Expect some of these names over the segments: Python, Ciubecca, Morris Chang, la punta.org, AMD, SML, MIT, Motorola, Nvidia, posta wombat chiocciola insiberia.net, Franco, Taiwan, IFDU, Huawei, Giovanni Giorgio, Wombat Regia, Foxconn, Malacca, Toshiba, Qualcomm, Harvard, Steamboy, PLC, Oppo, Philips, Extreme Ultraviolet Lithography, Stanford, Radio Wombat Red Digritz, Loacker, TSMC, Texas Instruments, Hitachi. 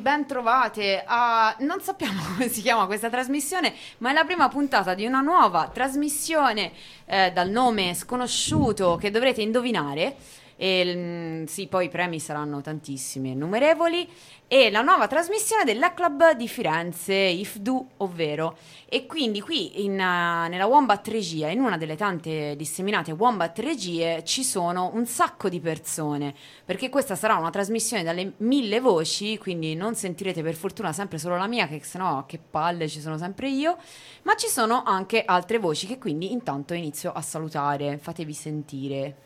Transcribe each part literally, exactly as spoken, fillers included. Ben trovate a... non sappiamo come si chiama questa trasmissione, ma è la prima puntata di una nuova trasmissione eh, dal nome sconosciuto che dovrete indovinare e, sì, poi i premi saranno tantissimi e innumerevoli. E la nuova trasmissione della Club di Firenze, I F D U, ovvero. E quindi qui in, uh, nella Wombat Regia, in una delle tante disseminate Wombat Regie, ci sono un sacco di persone, perché questa sarà una trasmissione dalle mille voci, quindi non sentirete per fortuna sempre solo la mia, che sennò che palle, ci sono sempre io, ma ci sono anche altre voci che quindi intanto inizio a salutare. Fatevi sentire.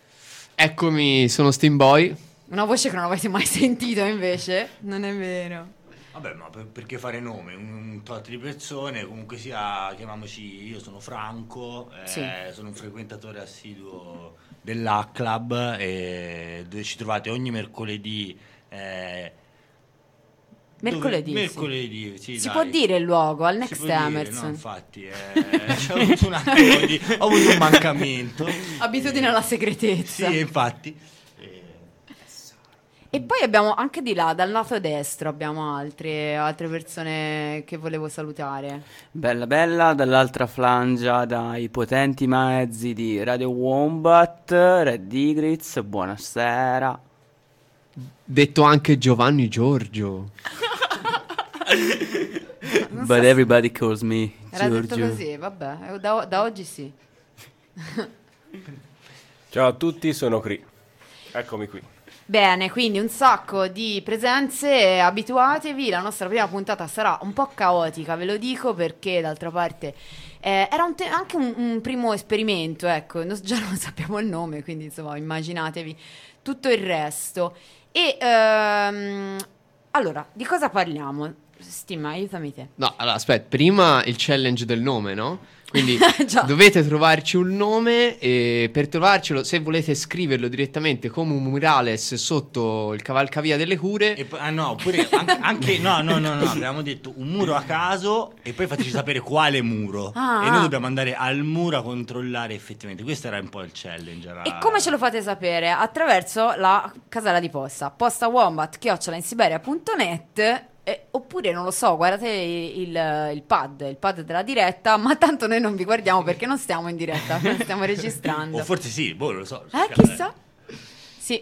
Eccomi, sono Steamboy. Una voce che non avete mai sentito, invece, non è vero. Vabbè, ma per, perché fare nome? Un, un tot di persone, comunque sia, chiamiamoci, io sono Franco, eh, sì. Sono un frequentatore assiduo della Club, eh, dove ci trovate ogni mercoledì. Eh, mercoledì? Dove, mercoledì, sì. sì si dai. Può dire il luogo, al Next Emerson. No, infatti, eh, ho, avuto un attimo di, ho avuto un mancamento. Abitudine eh, alla segretezza. Sì, infatti. E poi abbiamo anche di là, dal lato destro, abbiamo altre, altre persone che volevo salutare. Bella bella, dall'altra flangia, dai potenti mezzi di Radio Wombat Red Digritz, buonasera. Detto anche Giovanni Giorgio. But so everybody calls me era Giorgio. Detto così, vabbè, da, da oggi sì. Ciao a tutti, sono Cri. Eccomi qui. Bene, quindi un sacco di presenze, abituatevi, la nostra prima puntata sarà un po' caotica, ve lo dico, perché d'altra parte eh, era un te- anche un, un primo esperimento, ecco, no, già non sappiamo il nome, quindi insomma immaginatevi tutto il resto. E ehm, allora, di cosa parliamo? Stima, aiutami te. No, allora aspetta, prima il challenge del nome, no? Quindi dovete trovarci un nome e per trovarcelo, se volete scriverlo direttamente come un murales sotto il cavalcavia delle cure e poi, ah no, pure anche, anche no, no, no, no, abbiamo detto un muro a caso e poi fateci sapere quale muro ah, e noi dobbiamo andare al muro a controllare effettivamente. Questo era un po' il challenge. Era... E come ce lo fate sapere? Attraverso la casella di posta, posta wombat chiocciola insiberia punto net Eh, oppure non lo so, guardate il, il, il pad il pad della diretta, ma tanto noi non vi guardiamo perché non stiamo in diretta, non stiamo registrando. O forse sì, boh, lo so. Eh, chissà. Sì.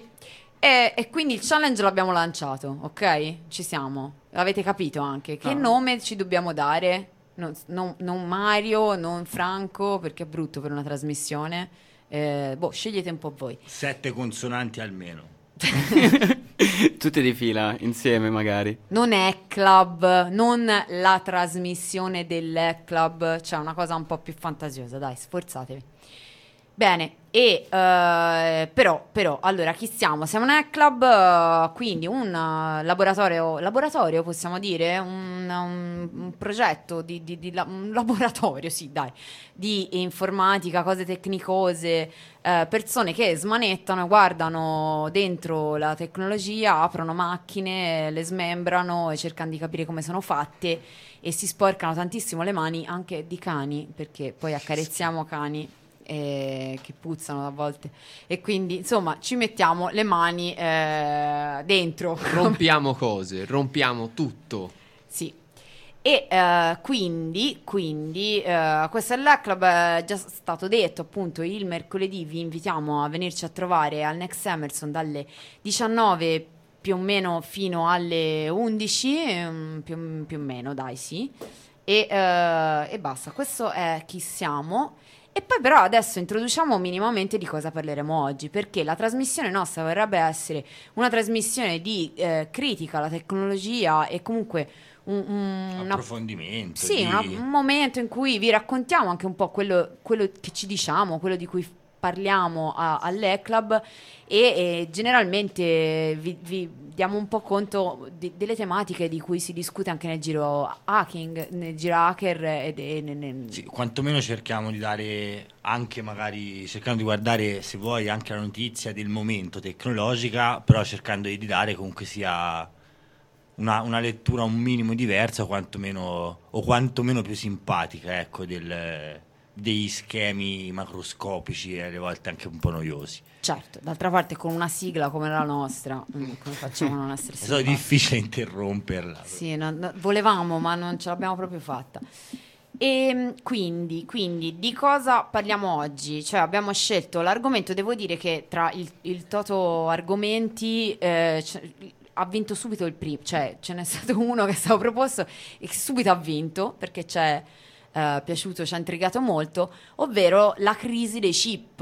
E, e quindi il challenge l'abbiamo lanciato, ok? Ci siamo. Avete capito anche che ah. nome ci dobbiamo dare? Non, non, non Mario, non Franco, perché è brutto per una trasmissione. Eh, boh, scegliete un po' voi. Sette consonanti almeno. Tutte di fila, insieme magari. Non è club, non la trasmissione del club, cioè una cosa un po' più fantasiosa, dai, sforzatevi. Bene, e uh, però, però, allora, chi siamo? Siamo un club, uh, quindi un uh, laboratorio, laboratorio possiamo dire, un, un, un progetto, di, di, di la, un laboratorio, sì, dai, di informatica, cose tecnicose, uh, persone che smanettano, guardano dentro la tecnologia, aprono macchine, le smembrano e cercano di capire come sono fatte e si sporcano tantissimo le mani anche di cani, perché poi accarezziamo cani. Eh, che puzzano a volte, e quindi insomma ci mettiamo le mani eh, dentro, rompiamo cose, rompiamo tutto, sì. E eh, quindi, quindi eh, questo è l'E C L A B, è già stato detto, appunto il mercoledì vi invitiamo a venirci a trovare al Next Emerson dalle diciannove più o meno fino alle undici più, più o meno, dai, sì, e, eh, e basta, questo è chi siamo. E poi però adesso introduciamo minimamente di cosa parleremo oggi, perché la trasmissione nostra vorrebbe essere una trasmissione di eh, critica alla tecnologia e comunque un, un approfondimento, una, sì, di... una, un momento in cui vi raccontiamo anche un po' quello, quello che ci diciamo, quello di cui parliamo all'E C L A B e, e generalmente vi, vi diamo un po' conto di, delle tematiche di cui si discute anche nel giro hacking, nel giro hacker e, e, nel... Sì, quantomeno cerchiamo di dare anche magari, cercando di guardare se vuoi anche la notizia del momento tecnologica, però cercando di dare comunque sia una, una lettura un minimo diversa quantomeno, o quantomeno più simpatica, ecco, del... degli schemi macroscopici e alle volte anche un po' noiosi. Certo, d'altra parte con una sigla come la nostra, mm, come facciamo a non essere simpatici? È difficile interromperla. Sì, no, no, volevamo ma non ce l'abbiamo proprio fatta. E quindi, quindi di cosa parliamo oggi? Cioè abbiamo scelto l'argomento, devo dire che tra il, il toto argomenti... Eh, ha vinto subito il primo, cioè ce n'è stato uno che è stato proposto e subito ha vinto perché c'è... Uh, piaciuto, ci ha intrigato molto, ovvero la crisi dei chip.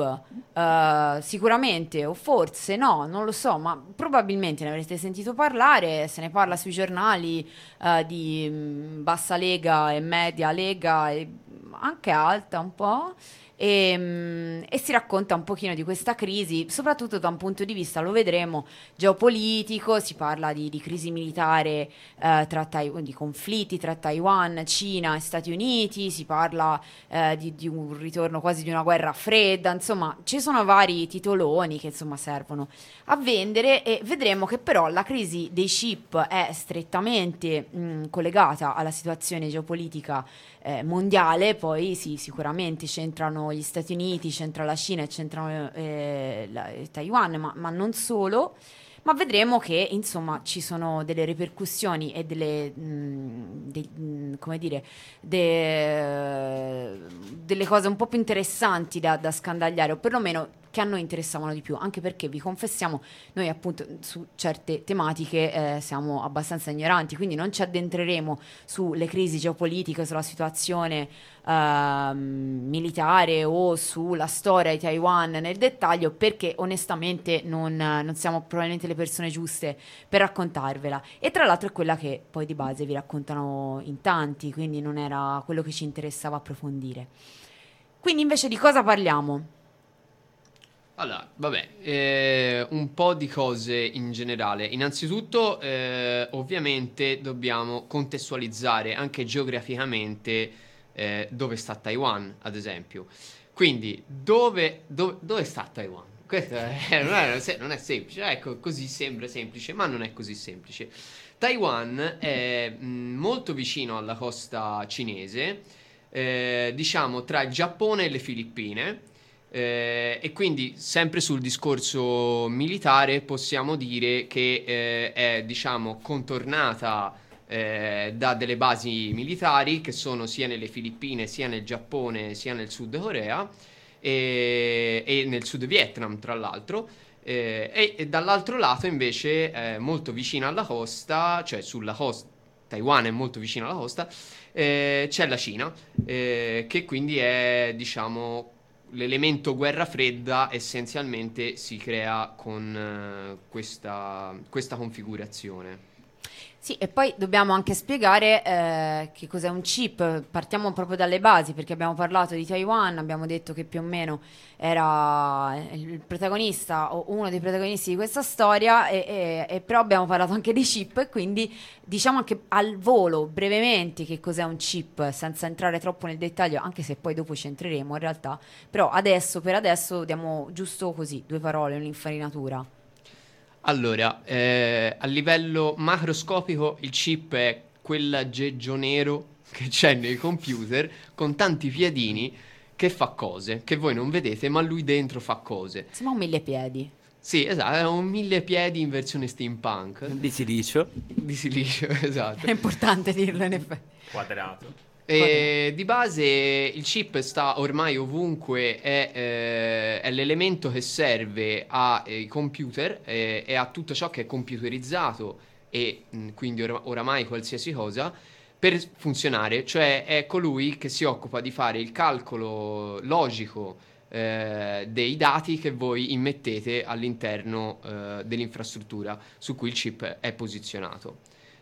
Uh, sicuramente, o forse no, non lo so, ma probabilmente ne avrete sentito parlare, se ne parla sui giornali uh, di mh, bassa lega e media lega e anche alta un po', e, mh, e si racconta un pochino di questa crisi, soprattutto da un punto di vista, lo vedremo, geopolitico. Si parla di, di crisi militare, eh, tra tai- di conflitti tra Taiwan, Cina e Stati Uniti, si parla eh, di, di un ritorno quasi di una guerra fredda, insomma ci sono vari titoloni che insomma servono a vendere, e vedremo che però la crisi dei chip è strettamente mh, collegata alla situazione geopolitica eh, mondiale. Poi sì, sicuramente c'entrano gli Stati Uniti, c'entra la Cina e c'entrano eh, la, Taiwan, ma, ma non solo, ma vedremo che insomma ci sono delle ripercussioni e delle mh, de, mh, come dire de, delle cose un po' più interessanti da, da scandagliare, o perlomeno che a noi interessavano di più, anche perché vi confessiamo noi appunto su certe tematiche eh, siamo abbastanza ignoranti, quindi non ci addentreremo sulle crisi geopolitiche, sulla situazione eh, militare o sulla storia di Taiwan nel dettaglio, perché onestamente non, non siamo probabilmente le persone giuste per raccontarvela, e tra l'altro è quella che poi di base vi raccontano in tanti, quindi non era quello che ci interessava approfondire. Quindi invece di cosa parliamo? Allora, vabbè, eh, un po' di cose in generale. Innanzitutto, eh, ovviamente, dobbiamo contestualizzare anche geograficamente eh, dove sta Taiwan, ad esempio. Quindi, dove, dove, dove sta Taiwan? Questo è, non, è, non è semplice, ecco, così sembra semplice, ma non è così semplice. Taiwan è molto vicino alla costa cinese, eh, diciamo tra il Giappone e le Filippine. Eh, e quindi sempre sul discorso militare possiamo dire che eh, è diciamo contornata eh, da delle basi militari che sono sia nelle Filippine, sia nel Giappone, sia nel Sud Corea e, e nel Sud Vietnam, tra l'altro. Eh, e, e dall'altro lato invece eh, molto vicina alla costa, cioè sulla costa, Taiwan è molto vicina alla costa, eh, c'è la Cina, eh, che quindi è, diciamo, l'elemento guerra fredda essenzialmente si crea con eh, questa, questa configurazione. Sì, e poi dobbiamo anche spiegare eh, che cos'è un chip. Partiamo proprio dalle basi, perché abbiamo parlato di Taiwan, abbiamo detto che più o meno era il protagonista o uno dei protagonisti di questa storia, e, e, e però abbiamo parlato anche dei chip, e quindi diciamo anche al volo brevemente che cos'è un chip, senza entrare troppo nel dettaglio, anche se poi dopo ci entreremo in realtà, però adesso per adesso diamo giusto così due parole, un'infarinatura. Allora, eh, a livello macroscopico il chip è quell'aggeggio nero che c'è nei computer con tanti piedini che fa cose che voi non vedete, ma lui dentro fa cose. Sembra un millepiedi. Sì, esatto, è un millepiedi in versione steampunk. Di silicio. Di silicio, esatto. È importante dirlo in effetti. Quadrato. E di base il chip sta ormai ovunque, è, eh, è l'elemento che serve ai computer eh, e a tutto ciò che è computerizzato e mh, quindi or- oramai qualsiasi cosa per funzionare, cioè è colui che si occupa di fare il calcolo logico eh, dei dati che voi immettete all'interno eh, dell'infrastruttura su cui il chip è posizionato.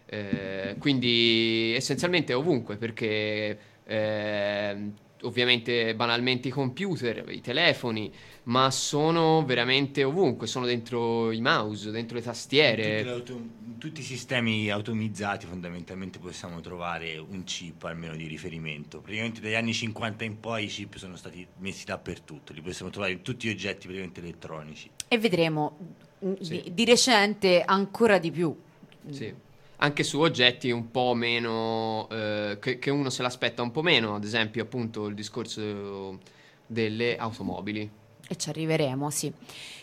Eh, quindi essenzialmente ovunque, perché eh, ovviamente banalmente i computer, i telefoni, ma sono veramente ovunque, sono dentro i mouse, dentro le tastiere. In tutti, in tutti i sistemi automizzati fondamentalmente possiamo trovare un chip almeno di riferimento. Praticamente dagli anni cinquanta in poi i chip sono stati messi dappertutto, li possiamo trovare in tutti gli oggetti praticamente elettronici. E vedremo sì. di, di recente ancora di più. Sì. Anche su oggetti un po' meno eh, che, che uno se l'aspetta un po' meno, ad esempio appunto il discorso delle automobili. E ci arriveremo, sì.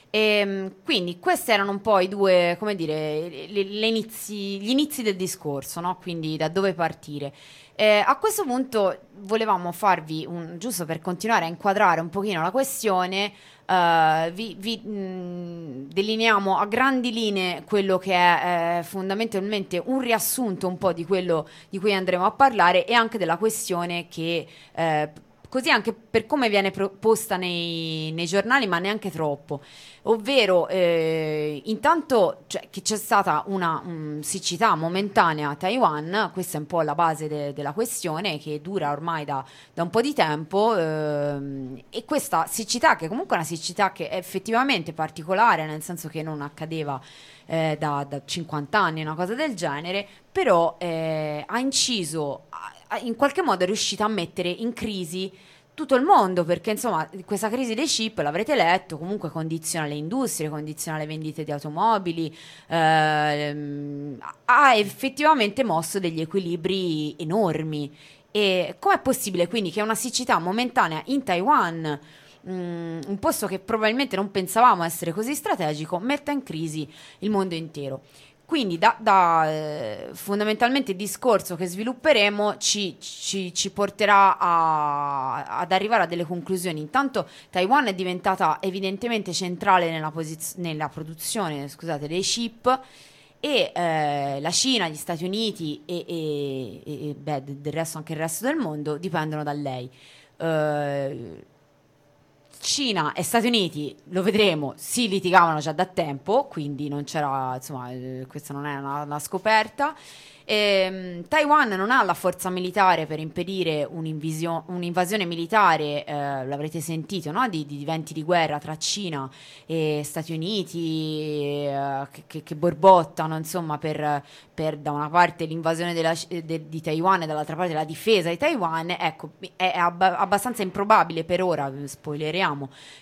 E, quindi questi erano un po' i due, come dire, le, le inizi, gli inizi del discorso, no? Quindi da dove partire. Eh, a questo punto volevamo farvi, un, giusto per continuare a inquadrare un pochino la questione, Uh, vi, vi mh, delineiamo a grandi linee quello che è eh, fondamentalmente un riassunto un po' di quello di cui andremo a parlare, e anche della questione che eh, così anche per come viene proposta nei, nei giornali, ma neanche troppo, ovvero eh, intanto cioè, che c'è stata una um, siccità momentanea a Taiwan. Questa è un po' la base de- della questione, che dura ormai da, da un po' di tempo, ehm, e questa siccità, che comunque è una siccità che è effettivamente particolare, nel senso che non accadeva eh, da, da cinquanta anni, una cosa del genere, però eh, ha inciso, in qualche modo è riuscita a mettere in crisi tutto il mondo, perché insomma questa crisi dei chip, l'avrete letto, comunque condiziona le industrie, condiziona le vendite di automobili, ehm, ha effettivamente mosso degli equilibri enormi. E com'è possibile quindi che una siccità momentanea in Taiwan, mh, un posto che probabilmente non pensavamo essere così strategico, metta in crisi il mondo intero? Quindi da, da, eh, fondamentalmente il discorso che svilupperemo ci, ci, ci porterà a, ad arrivare a delle conclusioni. Intanto Taiwan è diventata evidentemente centrale nella, posiz- nella produzione scusate, dei chip, e eh, la Cina, gli Stati Uniti e, e, e beh, del resto anche il resto del mondo dipendono da lei. Eh, Cina e Stati Uniti, lo vedremo, si litigavano già da tempo, quindi non c'era, insomma, questa non è una, una scoperta. E, Taiwan non ha la forza militare per impedire un'invisio- un'invasione militare, eh, l'avrete sentito, no? Di, di venti di guerra tra Cina e Stati Uniti, eh, che, che borbottano, insomma, per, per da una parte l'invasione della, de, di Taiwan e dall'altra parte la difesa di Taiwan. Ecco, è ab- abbastanza improbabile per ora, spoileriamo,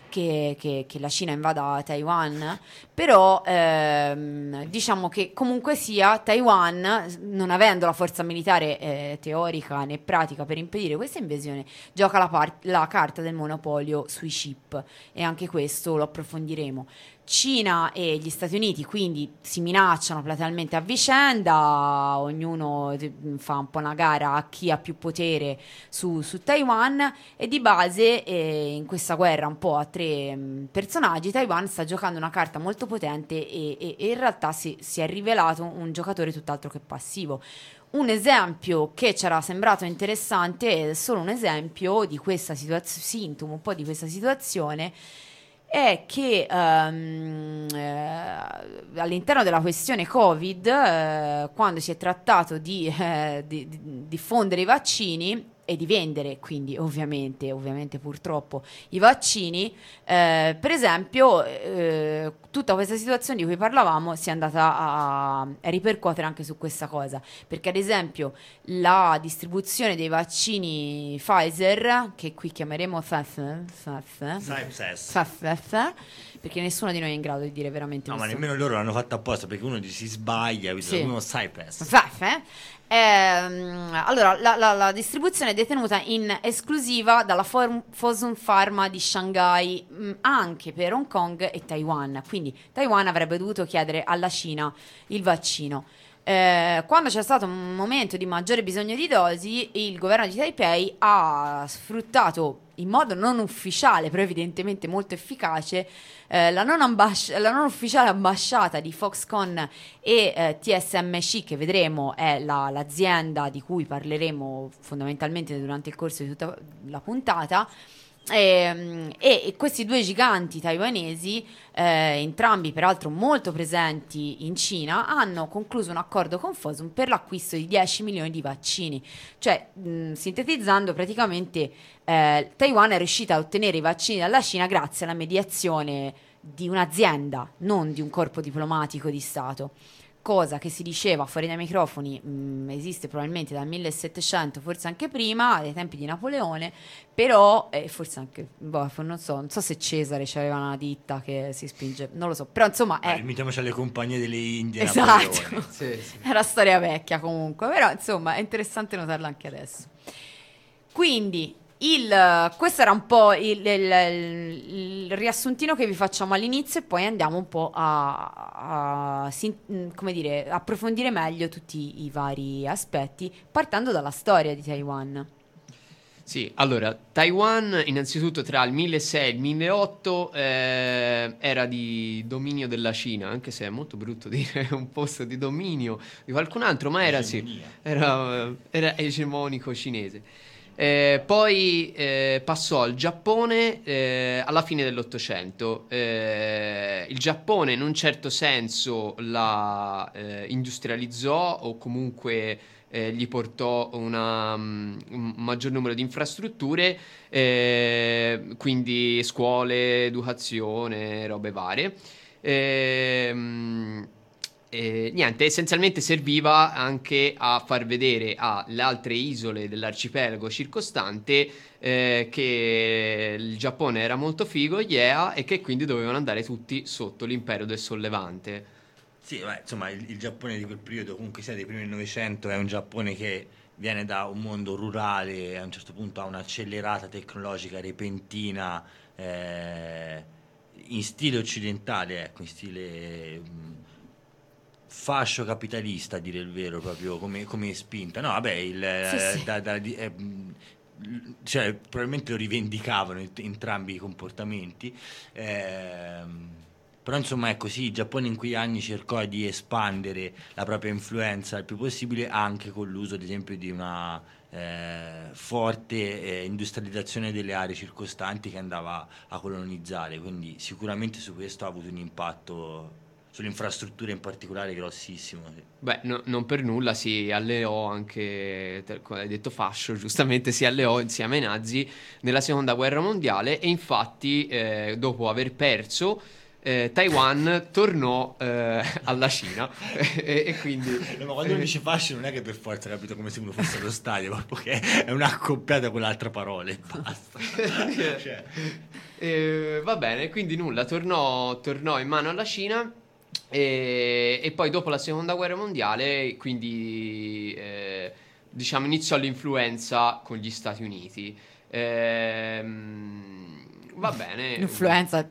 che, che, che la Cina invada Taiwan, però ehm, diciamo che comunque sia Taiwan, non avendo la forza militare eh, teorica né pratica per impedire questa invasione, gioca la, par- la carta del monopolio sui chip, e anche questo lo approfondiremo. Cina e gli Stati Uniti quindi si minacciano platealmente a vicenda, ognuno fa un po' una gara a chi ha più potere su, su Taiwan, e di base eh, in questa guerra un po' a tre mh, personaggi Taiwan sta giocando una carta molto potente e, e, e in realtà si, si è rivelato un giocatore tutt'altro che passivo. Un esempio che ci era sembrato interessante, è solo un esempio di questa situazione, sintomo un po' di questa situazione, è che um, eh, all'interno della questione Covid, eh, quando si è trattato di, eh, di, di diffondere i vaccini e di vendere, quindi ovviamente, ovviamente purtroppo, i vaccini, eh, per esempio eh, tutta questa situazione di cui parlavamo si è andata a, a ripercuotere anche su questa cosa, perché ad esempio la distribuzione dei vaccini Pfizer, che qui chiameremo Pfizer, perché nessuno di noi è in grado di dire veramente no, nessuno. Ma nemmeno loro l'hanno fatto apposta, perché uno si sbaglia, sì. uno Cypress. Eh, allora, la, la, la distribuzione è detenuta in esclusiva dalla For- Fosun Pharma di Shanghai, mh, anche per Hong Kong e Taiwan. Quindi Taiwan avrebbe dovuto chiedere alla Cina il vaccino. Eh, quando c'è stato un momento di maggiore bisogno di dosi, il governo di Taipei ha sfruttato in modo non ufficiale, però evidentemente molto efficace, eh, la, non ambasci- la non ufficiale ambasciata di Foxconn e eh, T S M C, che vedremo è la, l'azienda di cui parleremo fondamentalmente durante il corso di tutta la puntata. E, e questi due giganti taiwanesi, eh, entrambi peraltro molto presenti in Cina, hanno concluso un accordo con Fosun per l'acquisto di dieci milioni di vaccini. Cioè, mh, sintetizzando, praticamente eh, Taiwan è riuscita a ottenere i vaccini dalla Cina grazie alla mediazione di un'azienda, non di un corpo diplomatico di Stato. Cosa che si diceva fuori dai microfoni mh, esiste probabilmente dal millesettecento, forse anche prima, ai tempi di Napoleone, però eh, forse anche boh, non so non so se Cesare c'aveva una ditta che si spinge, non lo so, però insomma è... limitiamoci alle compagnie delle Indie. Esatto, sì, sì. È una storia vecchia comunque, però insomma è interessante notarla anche adesso. Quindi il, questo era un po' il, il, il, il riassuntino che vi facciamo all'inizio, e poi andiamo un po' a, a come dire, approfondire meglio tutti i vari aspetti, partendo dalla storia di Taiwan. Sì, allora, Taiwan innanzitutto tra il milleseicento e il milleottocento eh, era di dominio della Cina, anche se è molto brutto dire un posto di dominio di qualcun altro, ma era, sì, era, era egemonico cinese. Eh, poi eh, passò al Giappone eh, alla fine dell'Ottocento. Eh, il Giappone in un certo senso la eh, industrializzò, o comunque eh, gli portò una, un maggior numero di infrastrutture, eh, quindi scuole, educazione, robe varie. Eh, Eh, niente, essenzialmente serviva anche a far vedere alle altre isole dell'arcipelago circostante eh, che il Giappone era molto figo, yeah, e che quindi dovevano andare tutti sotto l'impero del sollevante. Sì, beh, insomma il, il Giappone di quel periodo, comunque sia dei primi Novecento, è un Giappone che viene da un mondo rurale, a un certo punto ha un'accelerata tecnologica repentina eh, in stile occidentale, ecco, in stile... Mh, fascio capitalista, a dire il vero, proprio come, come spinta. No, vabbè, il, sì, sì. Da, da, eh, cioè, probabilmente lo rivendicavano entrambi i comportamenti. Eh, però, insomma, è così. Il Giappone in quegli anni cercò di espandere la propria influenza il più possibile, anche con l'uso, ad esempio, di una eh, forte eh, industrializzazione delle aree circostanti che andava a colonizzare. Quindi, sicuramente su questo ha avuto un impatto. Sulle infrastrutture in particolare grossissimo. Sì. Beh, no, non per nulla si alleò anche, come hai detto fascio, giustamente si alleò insieme ai nazi nella seconda guerra mondiale, e infatti eh, dopo aver perso eh, Taiwan tornò eh, alla Cina e, e quindi... No, ma quando uno dice fascio non è che per forza capito come se uno fosse allo stadio, ma perché è un'accoppiata con l'altra parola e basta. Cioè. eh, va bene, quindi nulla, tornò, tornò in mano alla Cina. E, e poi dopo la seconda guerra mondiale, quindi eh, diciamo iniziò l'influenza con gli Stati Uniti. Eh, va bene, influenza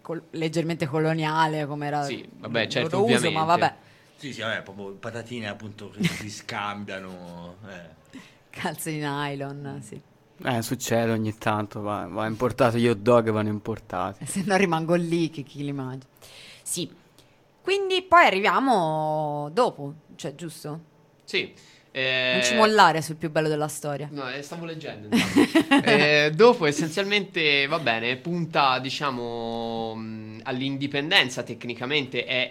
col- leggermente coloniale come era, sì, vabbè, certo, lo uso, ovviamente, ma vabbè. Sì, sì, vabbè, proprio patatine appunto si scambiano, eh. Calze di nylon, sì. Eh, succede ogni tanto, va, va importato, gli hot dog vanno importati. Se no rimango lì, che chi li mangia. Sì, quindi poi arriviamo dopo, cioè, giusto? Sì. Eh... Non ci mollare sul più bello della storia. No, eh, stavo leggendo. eh, dopo essenzialmente, va bene, punta, diciamo, mh, all'indipendenza. Tecnicamente è,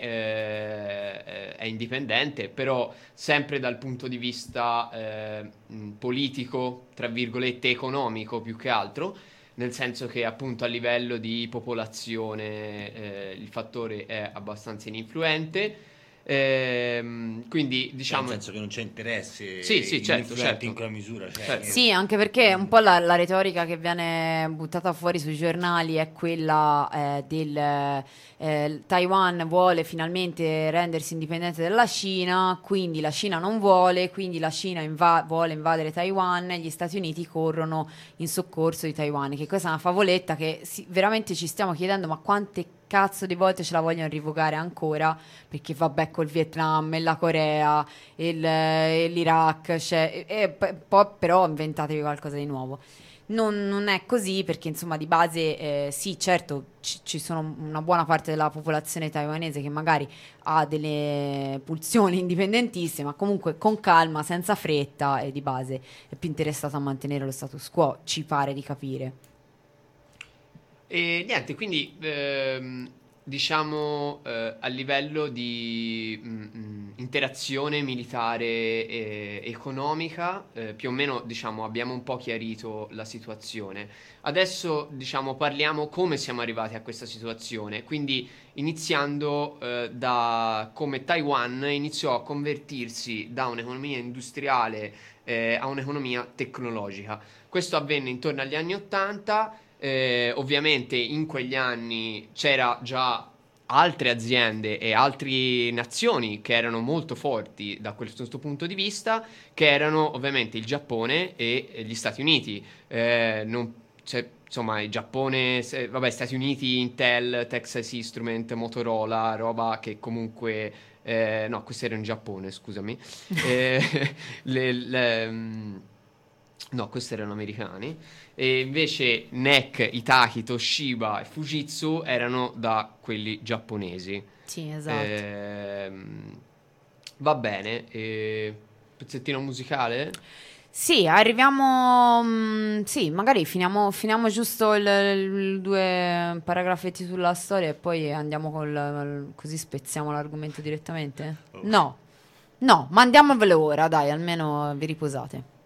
eh, è indipendente, però sempre dal punto di vista eh, politico, tra virgolette, economico più che altro, nel senso che appunto a livello di popolazione eh, il fattore è abbastanza ininfluente. Ehm, quindi diciamo, nel senso che non c'è interesse, sì, sì, certo, certo, in quella misura, cioè, certo. Sì, anche perché un po' la, la retorica che viene buttata fuori sui giornali è quella eh, del eh, Taiwan vuole finalmente rendersi indipendente dalla Cina, quindi la Cina non vuole, quindi la Cina inva- vuole invadere Taiwan, gli Stati Uniti corrono in soccorso di Taiwan, che questa è una favoletta che si, veramente ci stiamo chiedendo ma quante cazzo di volte ce la vogliono rivocare ancora, perché vabbè col Vietnam e la Corea e l'Iraq, cioè, e poi però inventatevi qualcosa di nuovo. Non, non è così, perché insomma di base eh, sì, certo, ci, ci sono una buona parte della popolazione taiwanese che magari ha delle pulsioni indipendentissime, ma comunque con calma, senza fretta, e di base è più interessata a mantenere lo status quo, ci pare di capire. E niente, quindi ehm, diciamo eh, a livello di mh, interazione militare e economica eh, più o meno diciamo abbiamo un po' chiarito la situazione. Adesso diciamo parliamo come siamo arrivati a questa situazione, quindi iniziando eh, da come Taiwan iniziò a convertirsi da un'economia industriale eh, a un'economia tecnologica. Questo avvenne intorno agli anni ottanta. Eh, ovviamente in quegli anni c'era già altre aziende e altre nazioni che erano molto forti da questo punto di vista, che erano ovviamente il Giappone e gli Stati Uniti. Eh, non, cioè, insomma il Giappone, se, vabbè, Stati Uniti, Intel, Texas Instruments, Motorola, roba che comunque eh, no, questo era in Giappone, scusami. eh, le, le, No, questi erano americani. E invece N E C, Hitachi, Toshiba e Fujitsu erano da quelli giapponesi. Sì, esatto. Ehm, va bene. E... pezzettino musicale? Sì, arriviamo... Mh, sì, magari finiamo, finiamo giusto il, il due paragrafetti sulla storia e poi andiamo col... così spezziamo l'argomento direttamente? Oh. No, no, ma andiamovelo ora, dai, almeno vi riposate.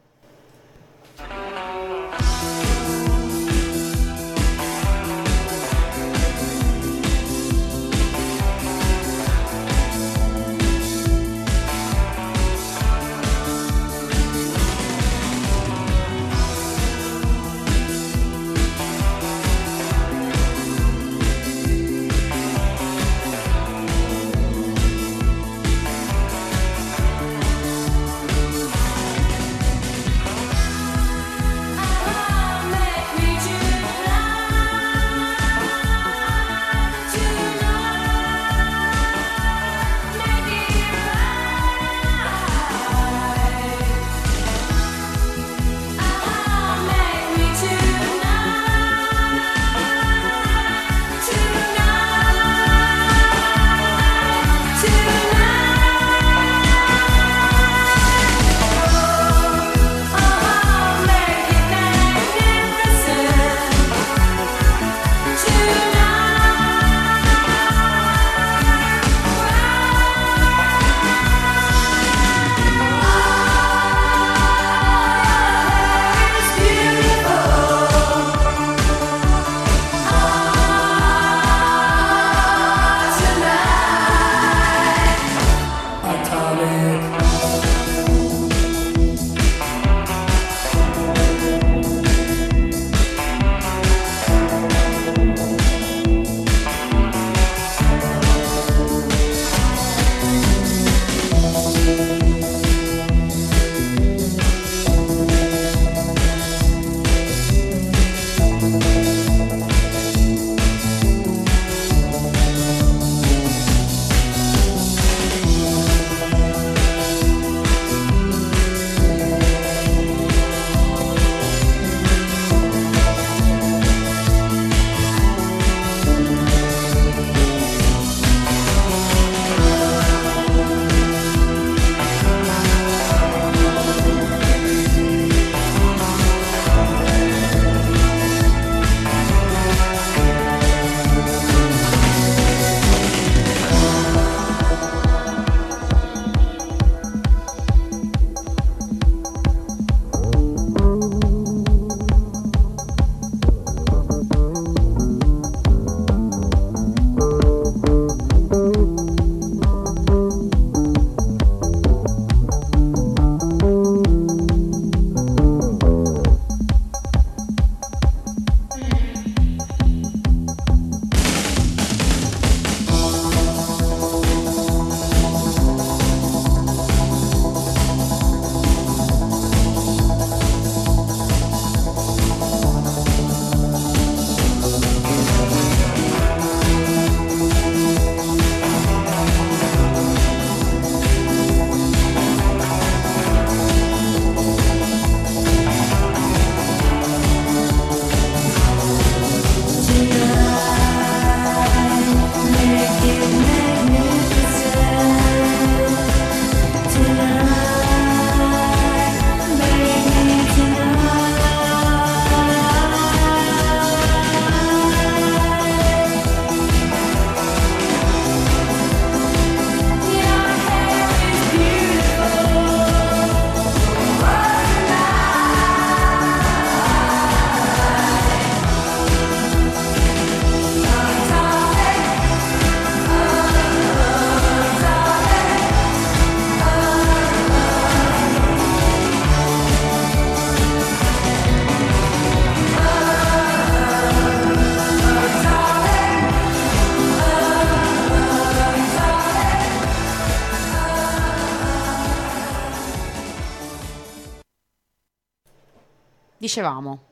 Dicevamo.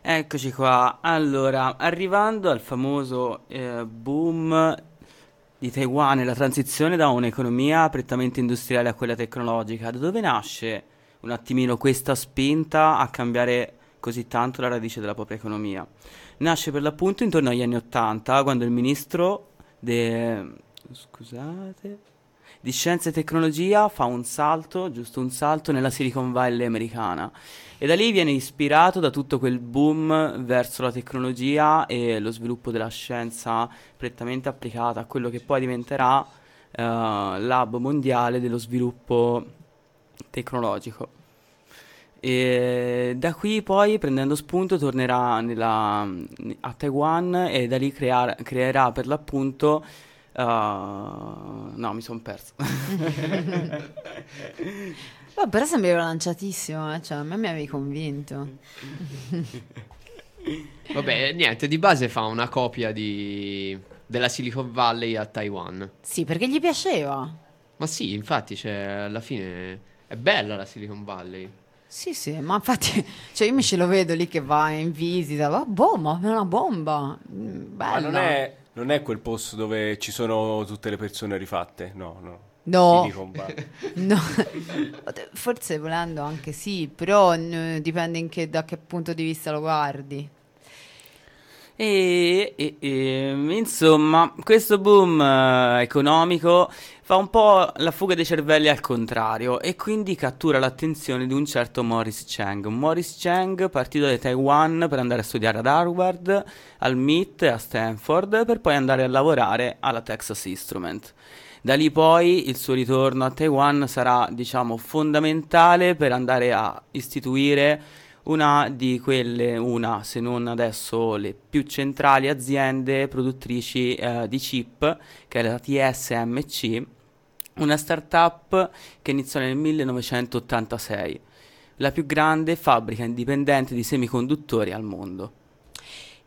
Eccoci qua. Allora, arrivando al famoso eh, boom di Taiwan e la transizione da un'economia prettamente industriale a quella tecnologica, da dove nasce un attimino questa spinta a cambiare così tanto la radice della propria economia? Nasce per l'appunto intorno agli anni ottanta, quando il ministro de... scusate... di scienza e tecnologia fa un salto, giusto un salto, nella Silicon Valley americana, e da lì viene ispirato da tutto quel boom verso la tecnologia e lo sviluppo della scienza prettamente applicata a quello che poi diventerà eh, l'hub mondiale dello sviluppo tecnologico. E da qui poi, prendendo spunto, tornerà nella, a Taiwan, e da lì crear, creerà per l'appunto uh, no mi sono perso Beh, però sembrava lanciatissimo, eh? Cioè, a me mi avevi convinto. Vabbè, niente, di base fa una copia di, della Silicon Valley a Taiwan. Sì, perché gli piaceva. Ma sì, infatti, cioè, alla fine è bella la Silicon Valley. Sì, sì, ma infatti, cioè, io mi ce lo vedo lì che va in visita, va, boh, ma è una bomba, bella. Ma non è, non è quel posto dove ci sono tutte le persone rifatte, no, no. No. No, forse volendo anche sì, però n- dipende in che, da che punto di vista lo guardi. E, e, e insomma, questo boom eh, economico fa un po' la fuga dei cervelli al contrario, e quindi cattura l'attenzione di un certo Morris Chang. Morris Chang, partito da Taiwan per andare a studiare ad Harvard, al M I T e a Stanford, per poi andare a lavorare alla Texas Instruments. Da lì poi il suo ritorno a Taiwan sarà, diciamo, fondamentale per andare a istituire una di quelle, una se non adesso le più centrali aziende produttrici eh, di chip, che è la T S M C, una startup che iniziò nel millenovecentottantasei, la più grande fabbrica indipendente di semiconduttori al mondo.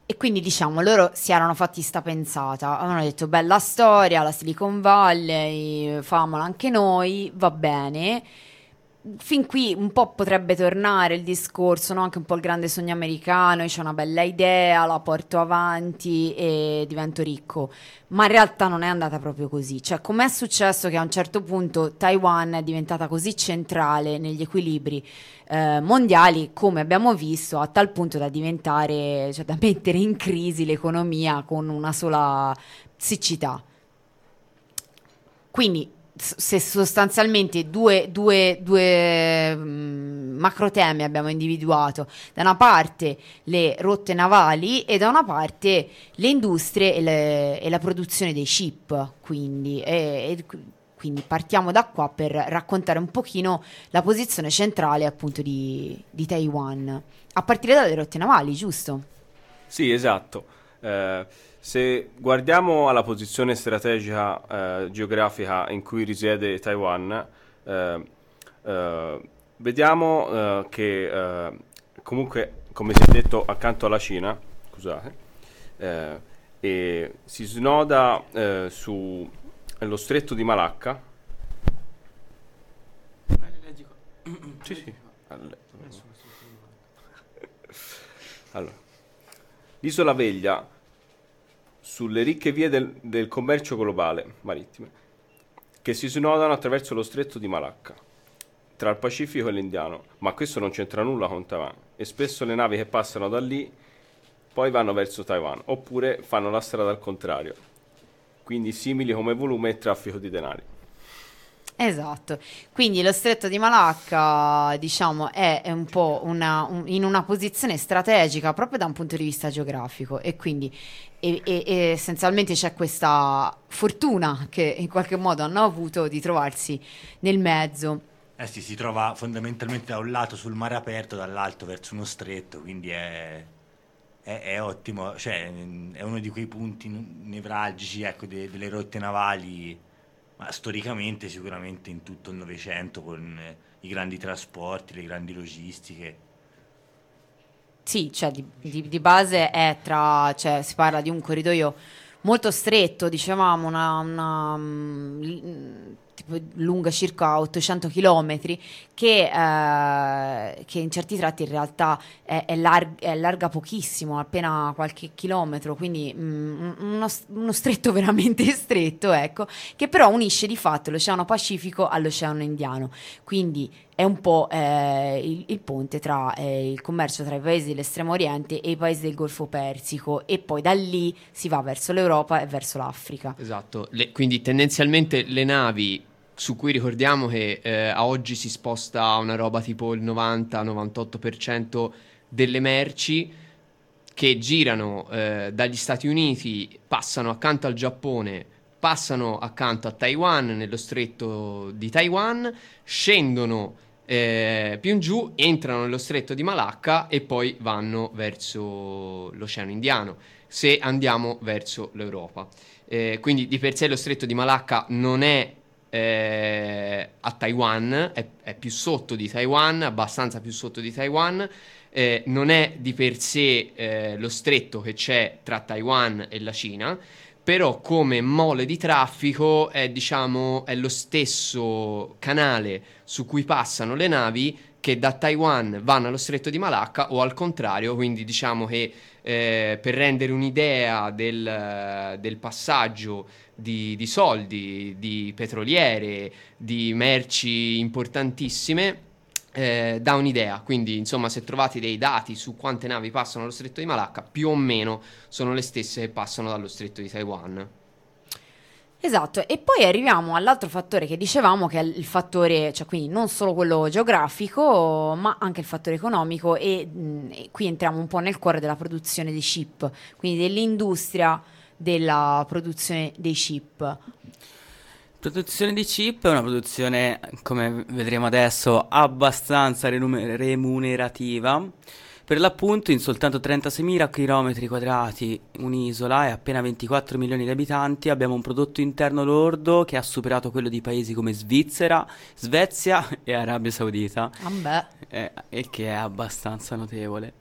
E quindi, diciamo, loro si erano fatti sta pensata, avevano detto bella storia, la Silicon Valley, famola anche noi, va bene. Fin qui un po' potrebbe tornare il discorso, no? Anche un po' il grande sogno americano, c'è una bella idea, la porto avanti e divento ricco. Ma in realtà non è andata proprio così. Cioè, com'è successo che a un certo punto Taiwan è diventata così centrale negli equilibri eh, mondiali, come abbiamo visto, a tal punto da diventare, cioè da mettere in crisi l'economia con una sola siccità. Quindi, se sostanzialmente due, due, due mh, macro temi abbiamo individuato: da una parte le rotte navali e da una parte le industrie e, le, e la produzione dei chip, quindi, e, e, quindi partiamo da qua per raccontare un pochino la posizione centrale appunto di, di Taiwan, a partire dalle rotte navali, giusto? Sì, esatto. Eh... Se guardiamo alla posizione strategica eh, geografica in cui risiede Taiwan, eh, eh, vediamo eh, che eh, comunque, come si è detto, accanto alla Cina, scusate, eh, e si snoda eh, sullo stretto di Malacca. Sì, sì. Allora, l'isola Veglia, sulle ricche vie del, del commercio globale marittime, che si snodano attraverso lo stretto di Malacca, tra il Pacifico e l'Indiano, ma questo non c'entra nulla con Taiwan, e spesso le navi che passano da lì poi vanno verso Taiwan, oppure fanno la strada al contrario, quindi simili come volume e traffico di denari. Esatto, quindi lo stretto di Malacca, diciamo, è, è un po' una, un, in una posizione strategica proprio da un punto di vista geografico, e quindi e, e, e essenzialmente c'è questa fortuna che in qualche modo hanno avuto di trovarsi nel mezzo. Eh sì, si trova fondamentalmente da un lato sul mare aperto, dall'altro verso uno stretto, quindi è, è, è ottimo, cioè è uno di quei punti nevralgici, ecco, de, delle rotte navali. Ma storicamente sicuramente in tutto il Novecento, con eh, i grandi trasporti, le grandi logistiche. Sì, cioè di, di, di base è tra, cioè, si parla di un corridoio molto stretto, dicevamo, una, una, tipo, lunga circa ottocento chilometri, che, eh, che in certi tratti in realtà è, è, lar- è larga pochissimo, appena qualche chilometro, quindi mh, uno, uno stretto veramente stretto, ecco, che però unisce di fatto l'Oceano Pacifico all'Oceano Indiano, quindi è un po' eh, il, il ponte tra eh, il commercio tra i paesi dell'Estremo Oriente e i paesi del Golfo Persico, e poi da lì si va verso l'Europa e verso l'Africa. Esatto, le, quindi tendenzialmente le navi, su cui ricordiamo che eh, a oggi si sposta una roba tipo il novanta novantotto per cento delle merci che girano eh, dagli Stati Uniti, passano accanto al Giappone, passano accanto a Taiwan, nello stretto di Taiwan, scendono eh, più in giù, entrano nello stretto di Malacca e poi vanno verso l'Oceano Indiano, se andiamo verso l'Europa. Eh, quindi di per sé lo stretto di Malacca non è eh, a Taiwan, è, è più sotto di Taiwan, abbastanza più sotto di Taiwan, eh, non è di per sé eh, lo stretto che c'è tra Taiwan e la Cina, però come mole di traffico è, diciamo, è lo stesso canale su cui passano le navi che da Taiwan vanno allo stretto di Malacca o al contrario, quindi diciamo che eh, per rendere un'idea del, del passaggio di, di soldi, di petroliere, di merci importantissime, Eh, dà un'idea. Quindi insomma, se trovate dei dati su quante navi passano dallo stretto di Malacca, più o meno sono le stesse che passano dallo stretto di Taiwan. Esatto, e poi arriviamo all'altro fattore che dicevamo, che è il fattore, cioè quindi non solo quello geografico, ma anche il fattore economico, e, mh, e qui entriamo un po' nel cuore della produzione dei chip, quindi dell'industria della produzione dei chip. Produzione di chip è una produzione, come vedremo adesso, abbastanza remunerativa. Per l'appunto, in soltanto trentaseimila chilometri quadrati un'isola e appena ventiquattro milioni di abitanti, abbiamo un prodotto interno lordo che ha superato quello di paesi come Svizzera, Svezia e Arabia Saudita, e, e che è abbastanza notevole.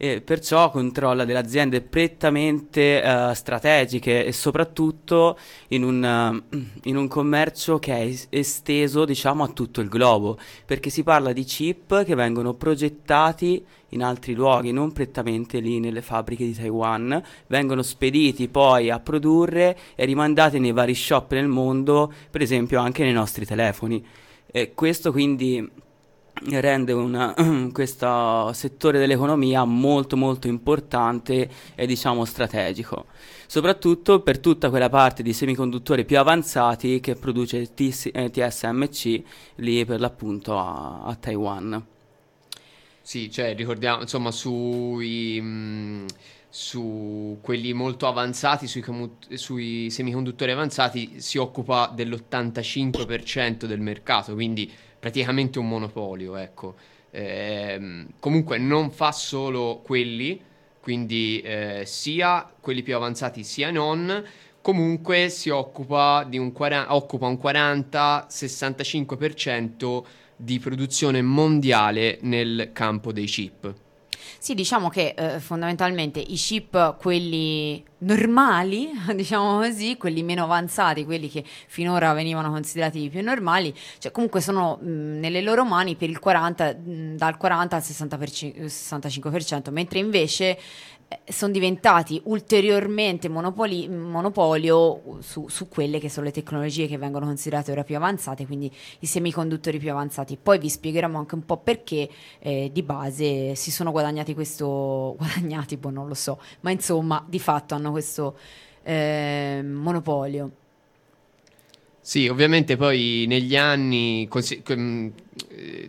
E perciò controlla delle aziende prettamente uh, strategiche e soprattutto in un, uh, in un commercio che è esteso, diciamo, a tutto il globo, perché si parla di chip che vengono progettati in altri luoghi, non prettamente lì nelle fabbriche di Taiwan, vengono spediti poi a produrre e rimandati nei vari shop nel mondo, per esempio anche nei nostri telefoni, e questo quindi rende una, questo settore dell'economia molto molto importante e, diciamo, strategico, soprattutto per tutta quella parte di semiconduttori più avanzati che produce T S M C lì per l'appunto a, a Taiwan. Sì, cioè ricordiamo insomma sui... Mh... su quelli molto avanzati, sui, comu- sui semiconduttori avanzati si occupa dell'ottantacinque per cento del mercato, quindi praticamente un monopolio, ecco. Ehm, comunque non fa solo quelli, quindi eh, sia quelli più avanzati sia non, comunque si occupa di un, quara- occupa un quaranta sessantacinque per cento di produzione mondiale nel campo dei chip. Sì, diciamo che eh, fondamentalmente i chip, quelli normali, diciamo così, quelli meno avanzati, quelli che finora venivano considerati più normali, cioè comunque sono mh, nelle loro mani per il quaranta, mh, dal quaranta al sessanta per cento, sessantacinque per cento, mentre invece sono diventati ulteriormente monopoli, monopolio su, su quelle che sono le tecnologie che vengono considerate ora più avanzate, quindi i semiconduttori più avanzati. Poi vi spiegheremo anche un po' perché eh, di base si sono guadagnati questo, guadagnati, boh, non lo so, ma insomma di fatto hanno questo eh, monopolio. Sì, ovviamente poi negli anni, consi-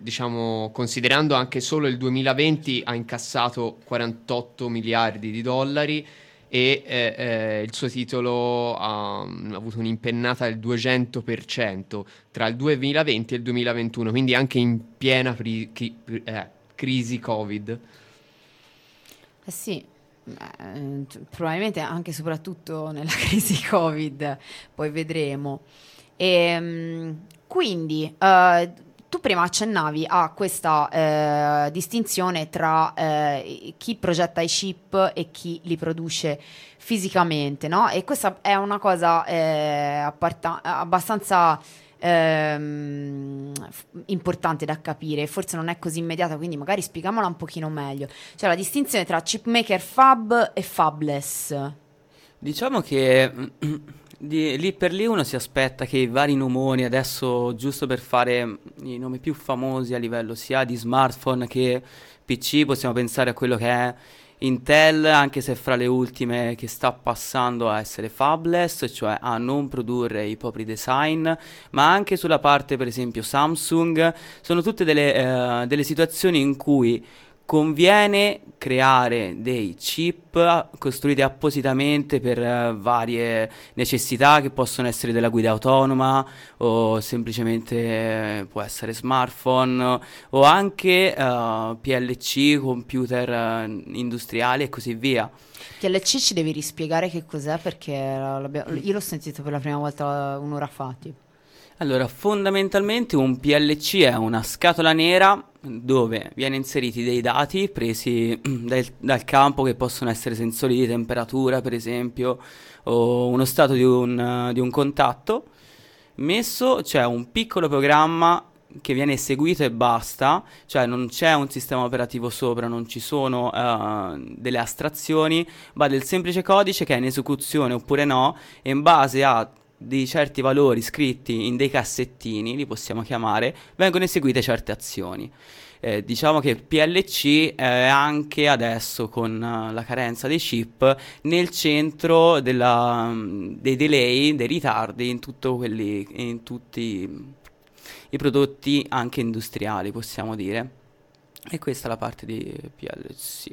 diciamo considerando anche solo il duemilaventi, ha incassato quarantotto miliardi di dollari e eh, eh, il suo titolo ha, ha avuto un'impennata del duecento per cento tra il duemilaventi e il duemilaventuno, quindi anche in piena pri- chi- eh, crisi Covid. Eh sì. Eh, probabilmente anche e soprattutto nella crisi Covid, poi vedremo. E quindi eh, tu prima accennavi a questa eh, distinzione tra eh, chi progetta i chip e chi li produce fisicamente, no? E questa è una cosa eh, apparta- abbastanza ehm, importante da capire, forse non è così immediata, quindi magari spieghiamola un pochino meglio. Cioè la distinzione tra chipmaker fab e fabless. Diciamo che di, lì per lì uno si aspetta che i vari nomoni, adesso giusto per fare i nomi più famosi a livello sia di smartphone che P C, possiamo pensare a quello che è Intel, anche se fra le ultime che sta passando a essere fabless, cioè a non produrre i propri design, ma anche sulla parte per esempio Samsung, sono tutte delle, eh, delle situazioni in cui conviene creare dei chip costruiti appositamente per eh, varie necessità che possono essere della guida autonoma o semplicemente eh, può essere smartphone o anche eh, P L C, computer eh, industriali e così via. P L C ci devi rispiegare che cos'è, perché io l'ho sentito per la prima volta un'ora fa. Tipo. Allora, fondamentalmente un P L C è una scatola nera dove viene inseriti dei dati presi del, dal campo, che possono essere sensori di temperatura, per esempio, o uno stato di un, di un contatto. Messo, cioè un piccolo programma che viene eseguito e basta, cioè non c'è un sistema operativo sopra, non ci sono uh, delle astrazioni, ma del semplice codice che è in esecuzione oppure no, e in base a di certi valori scritti in dei cassettini, li possiamo chiamare, vengono eseguite certe azioni. Eh, diciamo che P L C è anche adesso, con la carenza dei chip, nel centro della, dei delay, dei ritardi in, tutto quelli, in tutti i prodotti anche industriali, possiamo dire. E questa è la parte di P L C.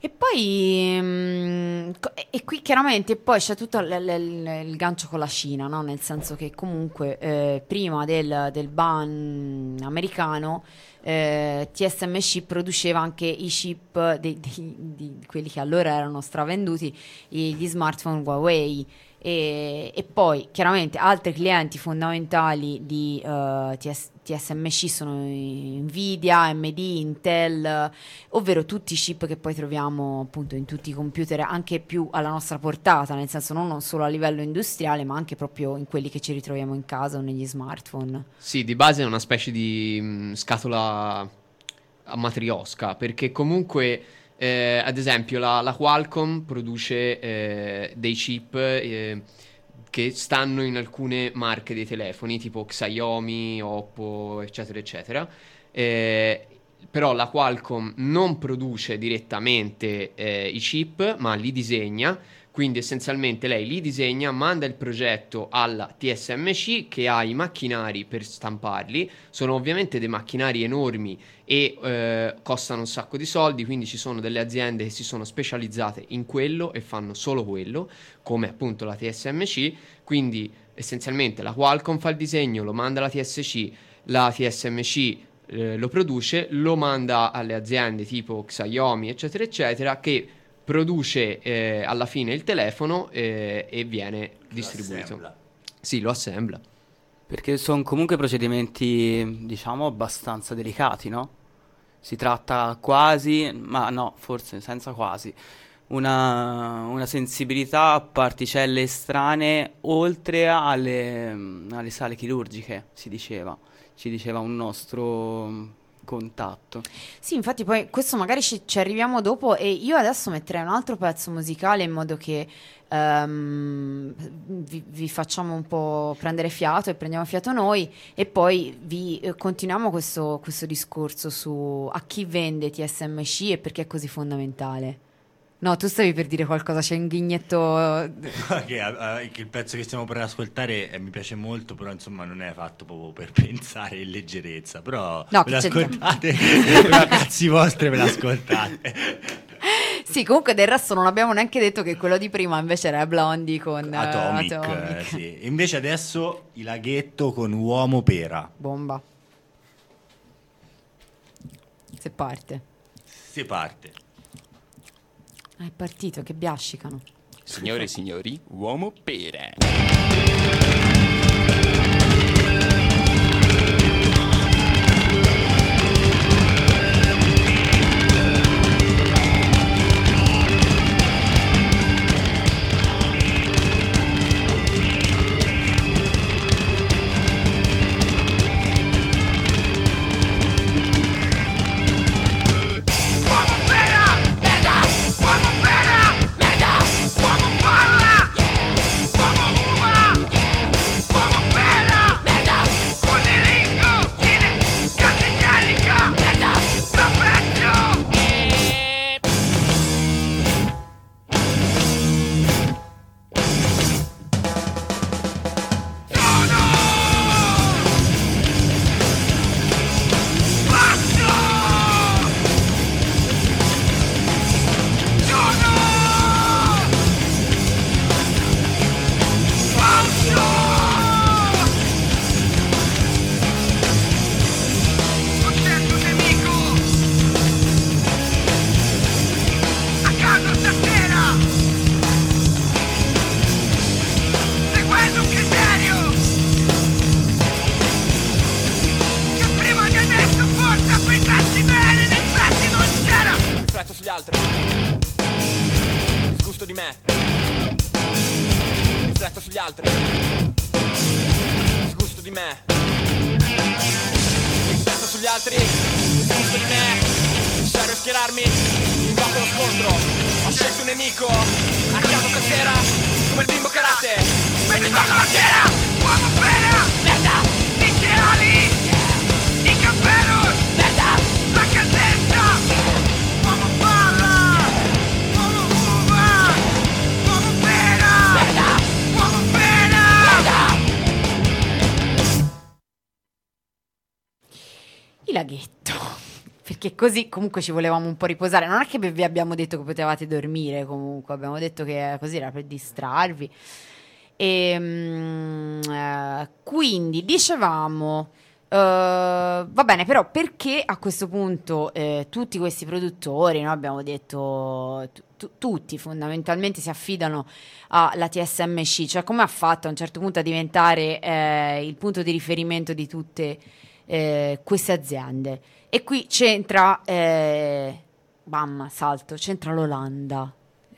E poi, mh, e qui chiaramente poi c'è tutto l- l- il gancio con la Cina, no? Nel senso che comunque eh, prima del, del ban americano eh, T S M C produceva anche i chip di, di, di quelli che allora erano stravenduti, gli smartphone Huawei. E, e poi chiaramente altri clienti fondamentali di uh, T S- T S M C sono Nvidia, A M D, Intel, ovvero tutti i chip che poi troviamo appunto in tutti i computer, anche più alla nostra portata, nel senso non solo a livello industriale ma anche proprio in quelli che ci ritroviamo in casa o negli smartphone. Sì, di base è una specie di mh, scatola a matriosca, perché comunque Eh, ad esempio la, la Qualcomm produce eh, dei chip eh, che stanno in alcune marche dei telefoni, tipo Xiaomi, Oppo, eccetera eccetera, eh, però la Qualcomm non produce direttamente eh, i chip, ma li disegna. Quindi essenzialmente lei li disegna, manda il progetto alla T S M C, che ha i macchinari per stamparli. Sono ovviamente dei macchinari enormi e eh, costano un sacco di soldi, quindi ci sono delle aziende che si sono specializzate in quello e fanno solo quello, come appunto la T S M C. Quindi essenzialmente la Qualcomm fa il disegno, lo manda alla T S M C, la T S M C eh, lo produce, lo manda alle aziende tipo Xiaomi eccetera eccetera, che produce eh, alla fine il telefono eh, e viene distribuito. Lo sì, lo assembla. Perché sono comunque procedimenti, diciamo, abbastanza delicati, no? Si tratta quasi, ma no, forse senza quasi, una, una sensibilità a particelle estranee oltre alle, alle sale chirurgiche, si diceva. Ci diceva un nostro contatto. Sì, infatti poi questo magari ci, ci arriviamo dopo, e io adesso metterei un altro pezzo musicale in modo che um, vi, vi facciamo un po' prendere fiato e prendiamo fiato noi, e poi vi eh, continuiamo questo, questo discorso su a chi vende T S M C e perché è così fondamentale. No, tu stavi per dire qualcosa, c'è un ghignetto. Okay, il pezzo che stiamo per ascoltare eh, mi piace molto, però insomma non è fatto proprio per pensare in leggerezza, però no, ve l'ascoltate, cazzi vostri ve l'ascoltate. Sì, comunque del resto non abbiamo neanche detto che quello di prima invece era Blondie con Atomic, Atomic. Sì. Invece adesso il laghetto con Uomo Pera. Bomba. Se parte. Se parte. Ah, è partito, che biascicano. Signore e signori, Uomo Pera. altri. Disgusto di me, rifletto sugli altri. Disgusto di me, rifletto sugli altri. Disgusto di me, serve schierarmi, invato lo scontro. Ho scelto un nemico, archiato stasera, come il bimbo karate. Metti sotto la schiena, uomo pena, merda, nicchiali, incaperos, merda, la casetta. I laghetto, perché così comunque ci volevamo un po' riposare. Non è che vi abbiamo detto che potevate dormire, comunque abbiamo detto che così era per distrarvi. E, mh, quindi dicevamo, uh, va bene, però perché a questo punto eh, tutti questi produttori, no, abbiamo detto t- tutti fondamentalmente si affidano alla T S M C, cioè come ha fatto a un certo punto a diventare eh, il punto di riferimento di tutte Eh, queste aziende. E qui c'entra eh, bam, salto, c'entra l'Olanda.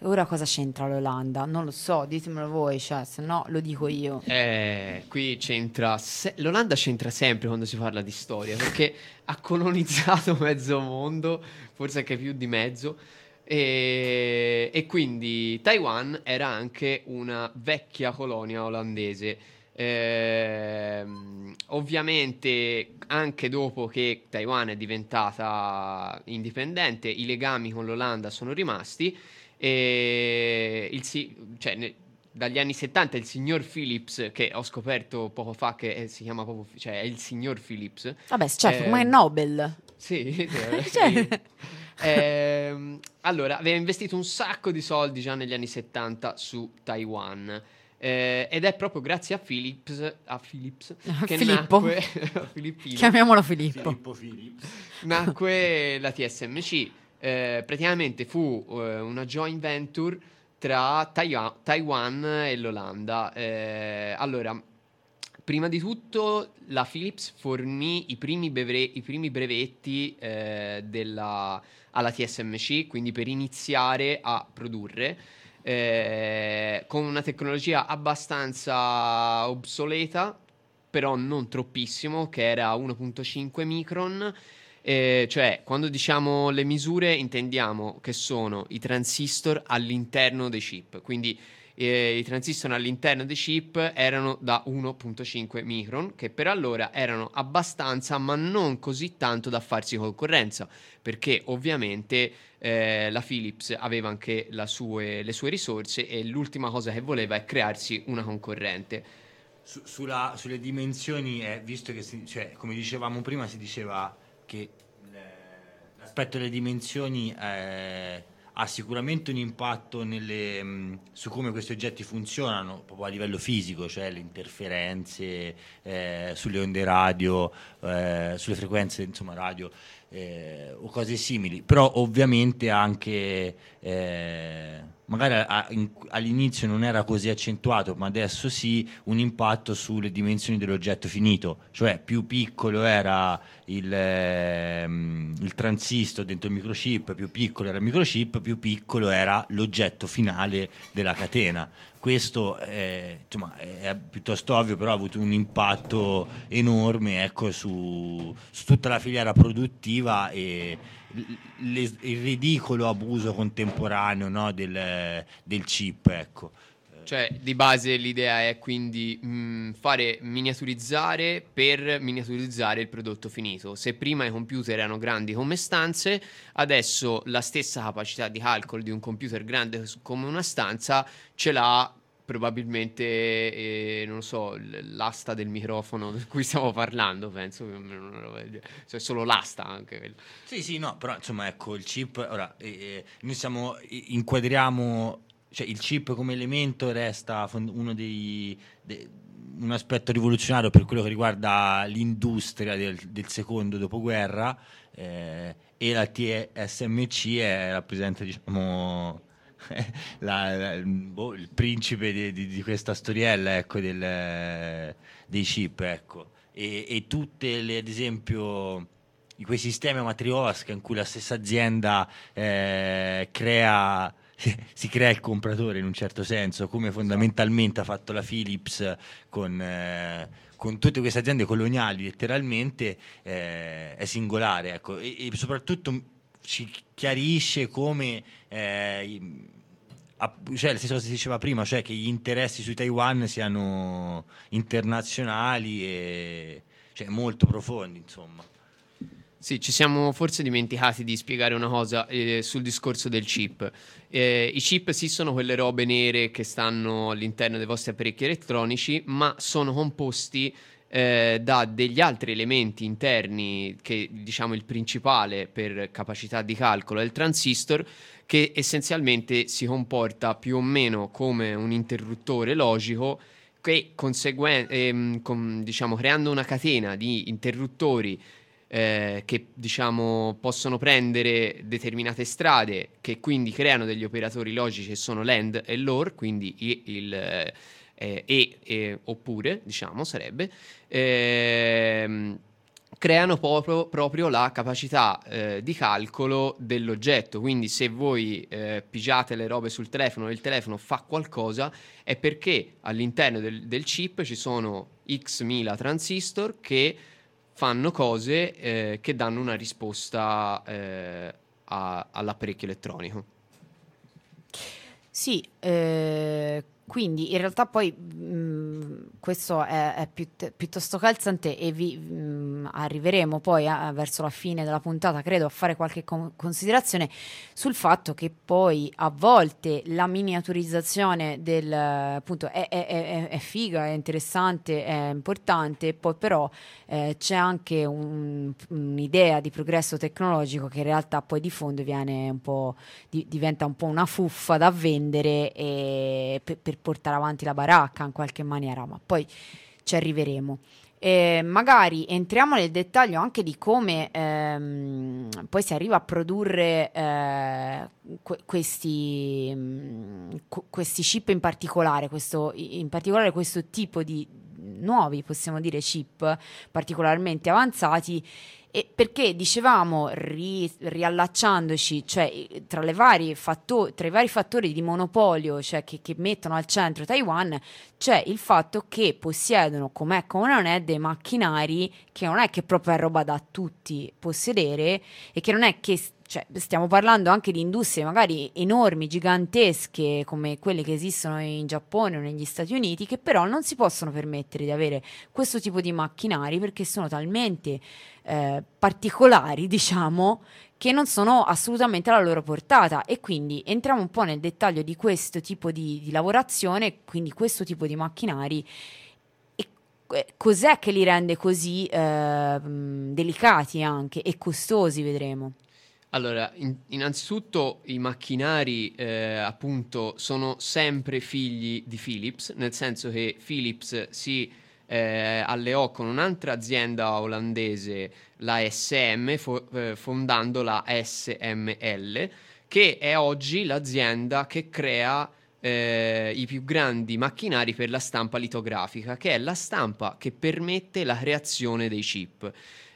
Ora cosa c'entra l'Olanda? Non lo so, ditemelo voi, cioè, se no lo dico io. Eh, qui c'entra se- l'Olanda c'entra sempre quando si parla di storia, perché ha colonizzato mezzo mondo, forse anche più di mezzo. E, e quindi Taiwan era anche una vecchia colonia olandese. Eh, ovviamente anche dopo che Taiwan è diventata indipendente, i legami con l'Olanda sono rimasti e il, cioè, ne, dagli anni settanta il signor Philips, che ho scoperto poco fa che è, si chiama proprio, cioè è il signor Philips. Vabbè, certo, eh, come Nobel. Sì, sì. eh, Allora, aveva investito un sacco di soldi già negli anni settanta su Taiwan. Eh, ed è proprio grazie a Philips, a Philips che Filippo. nacque Filippino, chiamiamolo Filippo, Filippo Philips. Nacque la T S M C. Eh, praticamente fu eh, una joint venture tra Taiwan, Taiwan e l'Olanda. Eh, allora, prima di tutto la Philips fornì i primi, bevre- i primi brevetti eh, della, alla T S M C, quindi per iniziare a produrre. Eh, con una tecnologia abbastanza obsoleta, però non troppissimo, che era uno virgola cinque micron, eh, cioè quando diciamo le misure intendiamo che sono i transistor all'interno dei chip, quindi eh, i transistor all'interno dei chip erano da uno virgola cinque micron, che per allora erano abbastanza ma non così tanto da farsi concorrenza, perché ovviamente Eh, la Philips aveva anche la sue, le sue risorse e l'ultima cosa che voleva è crearsi una concorrente. Su, sulla, sulle dimensioni, eh, visto che si, cioè, come dicevamo prima, si diceva che le, l'aspetto delle dimensioni eh, ha sicuramente un impatto nelle, mh, su come questi oggetti funzionano proprio a livello fisico, cioè le interferenze eh, sulle onde radio, eh, sulle frequenze insomma radio, Eh, o cose simili, però ovviamente anche eh, magari a, in, all'inizio non era così accentuato, ma adesso sì, un impatto sulle dimensioni dell'oggetto finito, cioè più piccolo era il, eh, il transistor dentro il microchip, più piccolo era il microchip, più piccolo era l'oggetto finale della catena. Questo è, insomma, è piuttosto ovvio, però ha avuto un impatto enorme, ecco, su, su tutta la filiera produttiva e le, il ridicolo abuso contemporaneo, no, del, del chip. Ecco. Cioè, di base l'idea è quindi mh, fare miniaturizzare per miniaturizzare il prodotto finito. Se prima i computer erano grandi come stanze, adesso la stessa capacità di calcolo di un computer grande come una stanza ce l'ha probabilmente, eh, non lo so, l'asta del microfono di cui stiamo parlando, penso, cioè solo l'asta anche quello. Sì, sì, no, però insomma, ecco, il chip, ora, eh, noi siamo, inquadriamo... Cioè, il chip come elemento resta uno dei, de, un aspetto rivoluzionario per quello che riguarda l'industria del, del secondo dopoguerra, eh, e la T S M C è, rappresenta, diciamo, la, la, boh, il principe di, di, di questa storiella, ecco, del, dei chip, ecco, e, e tutte le, ad esempio, di quei sistemi a matrioska in cui la stessa azienda eh, crea, si crea il compratore in un certo senso, come fondamentalmente ha fatto la Philips con, eh, con tutte queste aziende coloniali letteralmente, eh, è singolare, ecco, e, e soprattutto ci chiarisce come eh, a, cioè, stesso che si diceva prima, cioè che gli interessi su Taiwan siano internazionali e cioè, molto profondi, insomma. Sì, ci siamo forse dimenticati di spiegare una cosa eh, sul discorso del chip. Eh, I chip sì sono quelle robe nere che stanno all'interno dei vostri apparecchi elettronici, ma sono composti eh, da degli altri elementi interni, che diciamo il principale per capacità di calcolo è il transistor, che essenzialmente si comporta più o meno come un interruttore logico, che conseguen- ehm, con, diciamo creando una catena di interruttori Eh, che diciamo possono prendere determinate strade, che quindi creano degli operatori logici che sono l'AND e l'OR, quindi il, il eh, e, e oppure diciamo sarebbe eh, creano proprio, proprio la capacità eh, di calcolo dell'oggetto. Quindi se voi eh, pigiate le robe sul telefono e il telefono fa qualcosa, è perché all'interno del, del chip ci sono x mila transistor che fanno cose eh, che danno una risposta eh, a, all'apparecchio elettronico. Sì, eh, quindi in realtà poi mh, questo è, è piutt- piuttosto calzante, e vi mh, arriveremo poi a, verso la fine della puntata, credo, a fare qualche com- considerazione sul fatto che poi a volte la miniaturizzazione del appunto è, è, è, è figa, è interessante, è importante, poi però eh, c'è anche un, un'idea di progresso tecnologico che in realtà poi di fondo viene un po' di, diventa un po' una fuffa da vendere e per, per portare avanti la baracca in qualche maniera, ma poi ci arriveremo. E magari entriamo nel dettaglio anche di come ehm, poi si arriva a produrre eh, que- questi, mh, qu- questi chip in particolare, questo, in particolare questo tipo di nuovi, possiamo dire, chip particolarmente avanzati. E perché dicevamo, ri, riallacciandoci, cioè tra, le varie fattor- tra i vari fattori di monopolio, cioè che, che mettono al centro Taiwan, c'è il fatto che possiedono, com'è come non è, dei macchinari che non è che proprio è roba da tutti possedere, e che non è che, cioè, stiamo parlando anche di industrie magari enormi, gigantesche, come quelle che esistono in Giappone o negli Stati Uniti, che però non si possono permettere di avere questo tipo di macchinari perché sono talmente eh, particolari, diciamo, che non sono assolutamente alla loro portata. E quindi entriamo un po' nel dettaglio di questo tipo di, di lavorazione, quindi questo tipo di macchinari. Cos'è che li rende così eh, delicati anche e costosi, vedremo. Allora, in, innanzitutto i macchinari eh, appunto sono sempre figli di Philips, nel senso che Philips si eh, alleò con un'altra azienda olandese, la S M, fo- eh, fondando la S M L, che è oggi l'azienda che crea eh, i più grandi macchinari per la stampa litografica, che è la stampa che permette la creazione dei chip.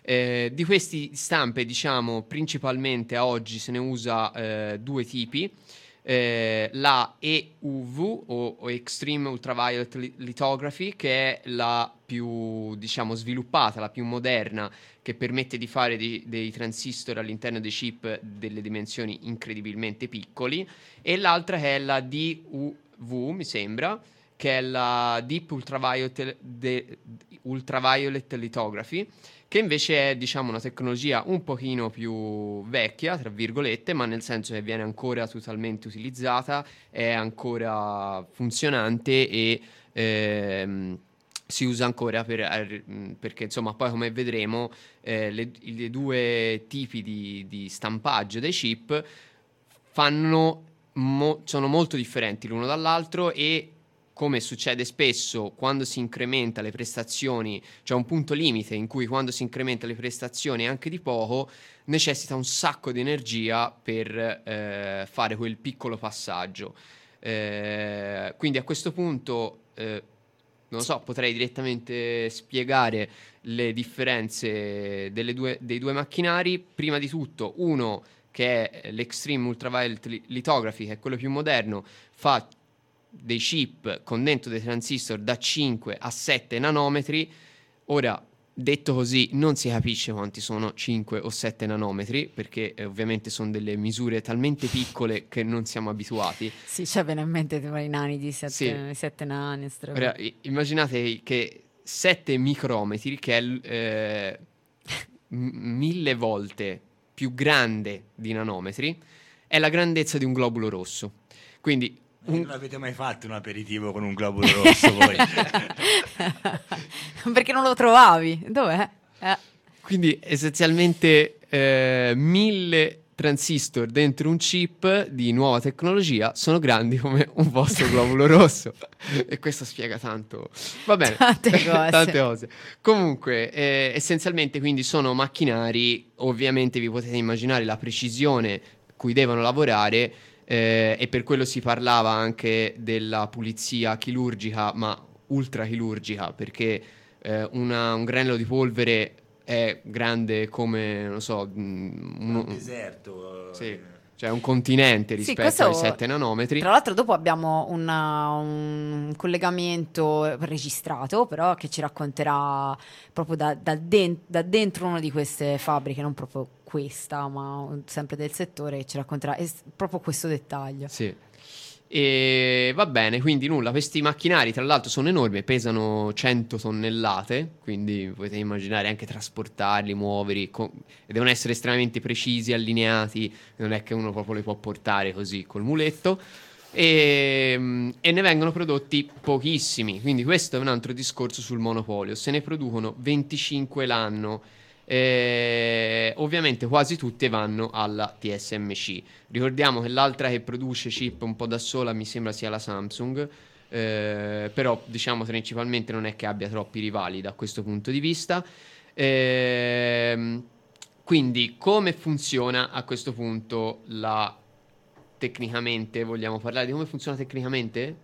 Eh, di questi stampe, diciamo, principalmente a oggi se ne usa eh, due tipi, eh, la E U V o, o Extreme Ultraviolet Lithography, che è la più, diciamo, sviluppata, la più moderna, che permette di fare di, dei transistor all'interno dei chip delle dimensioni incredibilmente piccoli, e l'altra che è la D U V, mi sembra, che è la Deep Ultraviolet, de, Ultraviolet Lithography, che invece è, diciamo, una tecnologia un pochino più vecchia, tra virgolette, ma nel senso che viene ancora totalmente utilizzata, è ancora funzionante e ehm, si usa ancora per, perché, insomma, poi come vedremo, eh, le, le due tipi di, di stampaggio dei chip fanno mo- sono molto differenti l'uno dall'altro, e come succede spesso quando si incrementa le prestazioni, c'è cioè un punto limite in cui quando si incrementa le prestazioni anche di poco, necessita un sacco di energia per eh, fare quel piccolo passaggio. Eh, quindi a questo punto eh, non lo so, potrei direttamente spiegare le differenze delle due, dei due macchinari. Prima di tutto, uno che è l'Extreme Ultraviolet Lithography, che è quello più moderno, fa dei chip con dentro dei transistor da cinque a sette nanometri. Ora, detto così, non si capisce quanti sono cinque o sette nanometri, perché eh, ovviamente sono delle misure talmente piccole che non siamo abituati. Sì, c'è veramente i nani di sette sì. nani. Ora, immaginate che sette micrometri, che è eh, mille volte più grande di nanometri, è la grandezza di un globulo rosso. Quindi un... Non avete mai fatto un aperitivo con un globulo rosso voi? Perché non lo trovavi? Dov'è? Eh. Quindi essenzialmente eh, mille transistor dentro un chip di nuova tecnologia sono grandi come un vostro globulo rosso. E questo spiega tanto. Va bene, tante cose. Tante cose. Comunque eh, essenzialmente quindi sono macchinari. Ovviamente vi potete immaginare la precisione cui devono lavorare. Eh, e per quello si parlava anche della pulizia chirurgica, ma ultra chirurgica, perché eh, una, un granello di polvere è grande come, non so, un, un deserto, sì, cioè un continente rispetto sì, questo, ai sette nanometri. Tra l'altro dopo abbiamo una, un collegamento registrato, però che ci racconterà proprio da, da, de- da dentro una di queste fabbriche, non proprio questa, ma sempre del settore, ci racconterà es- proprio questo dettaglio. Sì. E va bene, quindi nulla, questi macchinari tra l'altro sono enormi, pesano cento tonnellate, quindi potete immaginare anche trasportarli, muoverli, co- devono essere estremamente precisi, allineati, non è che uno proprio li può portare così col muletto, e, e ne vengono prodotti pochissimi, quindi questo è un altro discorso sul monopolio, se ne producono venticinque l'anno. Eh, ovviamente quasi tutte vanno alla T S M C. Ricordiamo che l'altra che produce chip un po' da sola mi sembra sia la Samsung, eh, però diciamo principalmente non è che abbia troppi rivali da questo punto di vista. Eh, quindi come funziona a questo punto la tecnicamente? Vogliamo parlare di come funziona tecnicamente?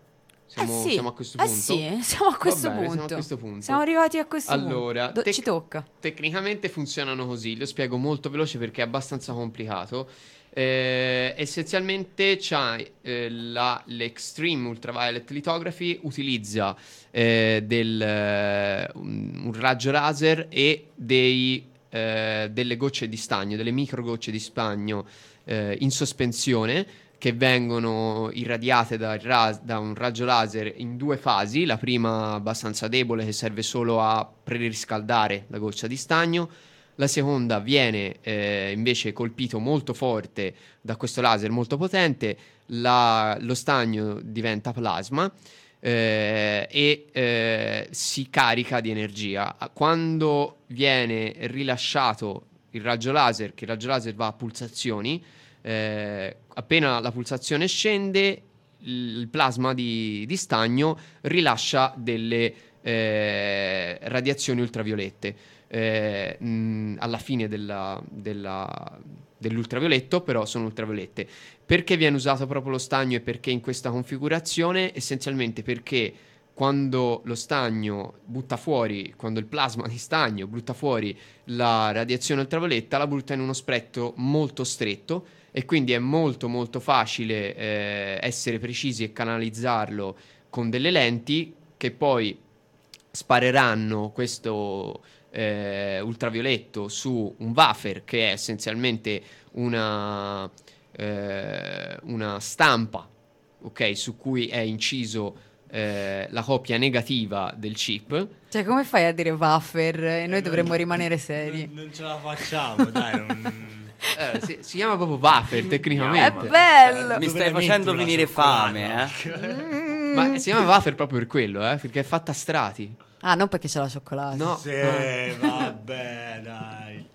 Siamo, eh sì, siamo a questo punto? Eh sì, siamo a questo, Va bene, punto. Siamo a questo punto. Siamo arrivati a questo allora, punto. Allora, tec- ci tocca. Tecnicamente funzionano così, lo spiego molto veloce perché è abbastanza complicato. Eh, essenzialmente c'è eh, la, l'Extreme Ultraviolet Lithography, utilizza eh, del, eh, un, un raggio laser e dei, eh, delle gocce di stagno, delle micro gocce di stagno eh, in sospensione, che vengono irradiate da, ras- da un raggio laser in due fasi, la prima abbastanza debole che serve solo a preriscaldare la goccia di stagno, la seconda viene eh, invece colpito molto forte da questo laser molto potente, la- lo stagno diventa plasma eh, e eh, si carica di energia. Quando viene rilasciato il raggio laser, che il raggio laser va a pulsazioni, Eh, appena la pulsazione scende il plasma di, di stagno rilascia delle eh, radiazioni ultraviolette eh, mh, alla fine della, della, dell'ultravioletto, però sono ultraviolette. Perché viene usato proprio lo stagno e perché in questa configurazione? Essenzialmente perché quando lo stagno butta fuori, quando il plasma di stagno butta fuori la radiazione ultravioletta, la butta in uno spettro molto stretto e quindi è molto molto facile eh, essere precisi e canalizzarlo con delle lenti che poi spareranno questo eh, ultravioletto su un wafer, che è essenzialmente una, eh, una stampa, ok, su cui è inciso Eh, la copia negativa del chip. Cioè, come fai a dire wafer? E noi eh, dovremmo non, rimanere seri. Non, non ce la facciamo, dai. Non... Eh, si, si chiama proprio wafer tecnicamente. È bello. Mi stai facendo venire fame, eh? Ma si chiama wafer proprio per quello, eh? Perché è fatta a strati. Ah, non perché c'è la cioccolata. No, sì, no. Vabbè, dai.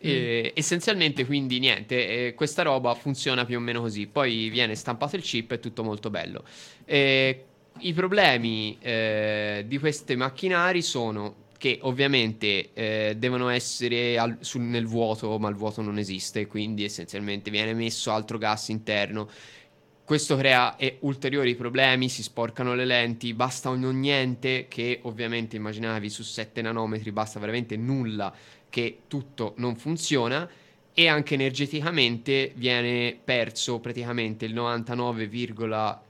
Eh, essenzialmente quindi niente, eh, questa roba funziona più o meno così, poi viene stampato il chip e tutto molto bello. Eh, i problemi eh, di questi macchinari sono che ovviamente eh, devono essere al, sul, nel vuoto, ma il vuoto non esiste, quindi essenzialmente viene messo altro gas interno Questo crea eh, ulteriori problemi, si sporcano le lenti, basta un non niente che ovviamente immaginavi su sette nanometri, basta veramente nulla che tutto non funziona, e anche energeticamente viene perso praticamente il novantanove virgola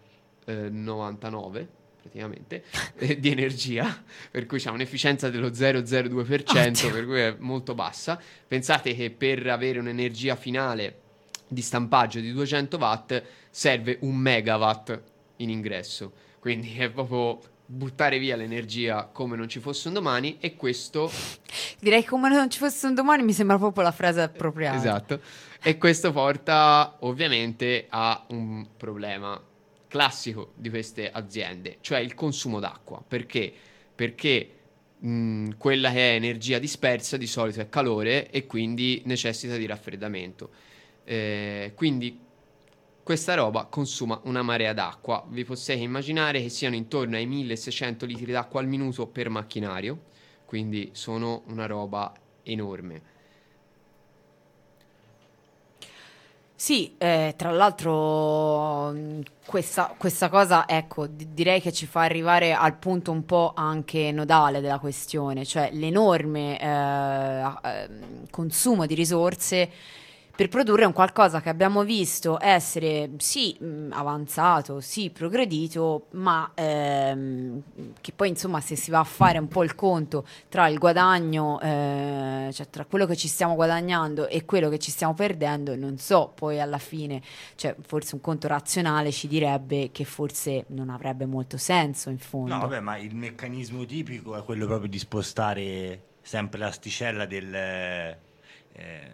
novantanove praticamente di energia, per cui c'è un'efficienza dello zero virgola zero due per cento, per cui è molto bassa. Pensate che per avere un'energia finale di stampaggio di duecento watt serve un megawatt in ingresso, quindi è proprio buttare via l'energia come non ci fosse un domani. E questo, direi, come non ci fosse un domani mi sembra proprio la frase appropriata. Esatto. E questo porta ovviamente a un problema classico di queste aziende, cioè il consumo d'acqua. Perché? Perché mh, quella che è energia dispersa di solito è calore e quindi necessita di raffreddamento. Eh, quindi questa roba consuma una marea d'acqua. Vi possiate immaginare che siano intorno ai milleseicento litri d'acqua al minuto per macchinario, quindi sono una roba enorme. Sì, eh, tra l'altro questa, questa cosa, ecco, d- direi che ci fa arrivare al punto un po' anche nodale della questione, cioè l'enorme eh, consumo di risorse per produrre un qualcosa che abbiamo visto essere sì avanzato, sì progredito, ma ehm, che poi insomma, se si va a fare un po' il conto tra il guadagno, eh, cioè tra quello che ci stiamo guadagnando e quello che ci stiamo perdendo, non so, poi alla fine, cioè forse un conto razionale ci direbbe che forse non avrebbe molto senso in fondo. No, vabbè, ma il meccanismo tipico è quello proprio di spostare sempre l'asticella del... Eh,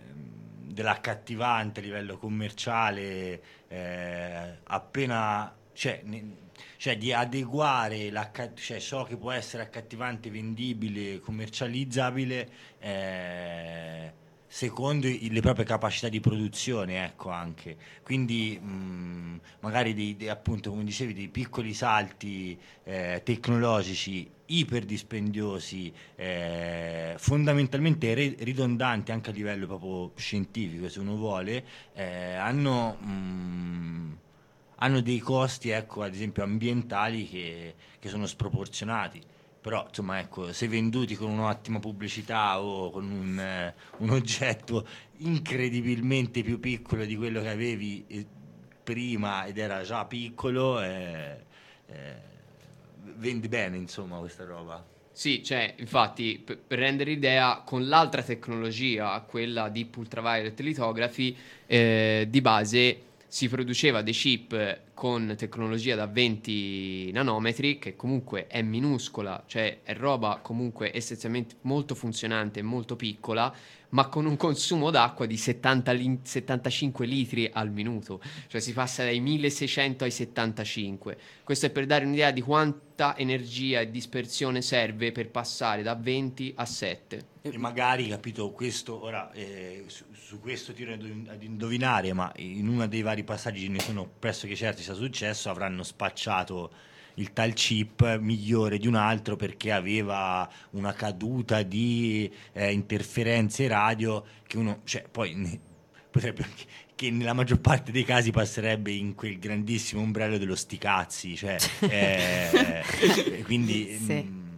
dell'accattivante a livello commerciale, eh, appena cioè, ne, cioè di adeguare cioè, ciò che può essere accattivante, vendibile, commercializzabile, eh, secondo i, le proprie capacità di produzione, ecco, anche quindi mh, magari dei, dei, appunto come dicevi, dei piccoli salti eh, tecnologici iper dispendiosi, eh, fondamentalmente re- ridondanti anche a livello proprio scientifico, se uno vuole, eh, hanno mh, hanno dei costi, ecco, ad esempio ambientali che, che sono sproporzionati. Però insomma, ecco, se venduti con un'ottima pubblicità o con un, eh, un oggetto incredibilmente più piccolo di quello che avevi eh, prima ed era già piccolo, eh, eh, vendi bene insomma questa roba. Sì, cioè infatti per rendere idea, con l'altra tecnologia, quella Deep Ultraviolet Lithography, eh, di base si produceva dei chip con tecnologia da venti nanometri, che comunque è minuscola, cioè è roba comunque essenzialmente molto funzionante e molto piccola, ma con un consumo d'acqua di settanta li- settantacinque litri al minuto, cioè si passa dai milleseicento ai settantacinque. Questo è per dare un'idea di quanta energia e dispersione serve per passare da venti a sette. E magari, capito, questo ora eh, su, su questo tiro ad indovinare, ma in uno dei vari passaggi ne sono pressoché certi sia successo, avranno spacciato il tal chip migliore di un altro perché aveva una caduta di eh, interferenze radio che uno, cioè poi ne, potrebbe, che nella maggior parte dei casi passerebbe in quel grandissimo ombrello dello sticazzi, cioè eh, quindi sì, mh,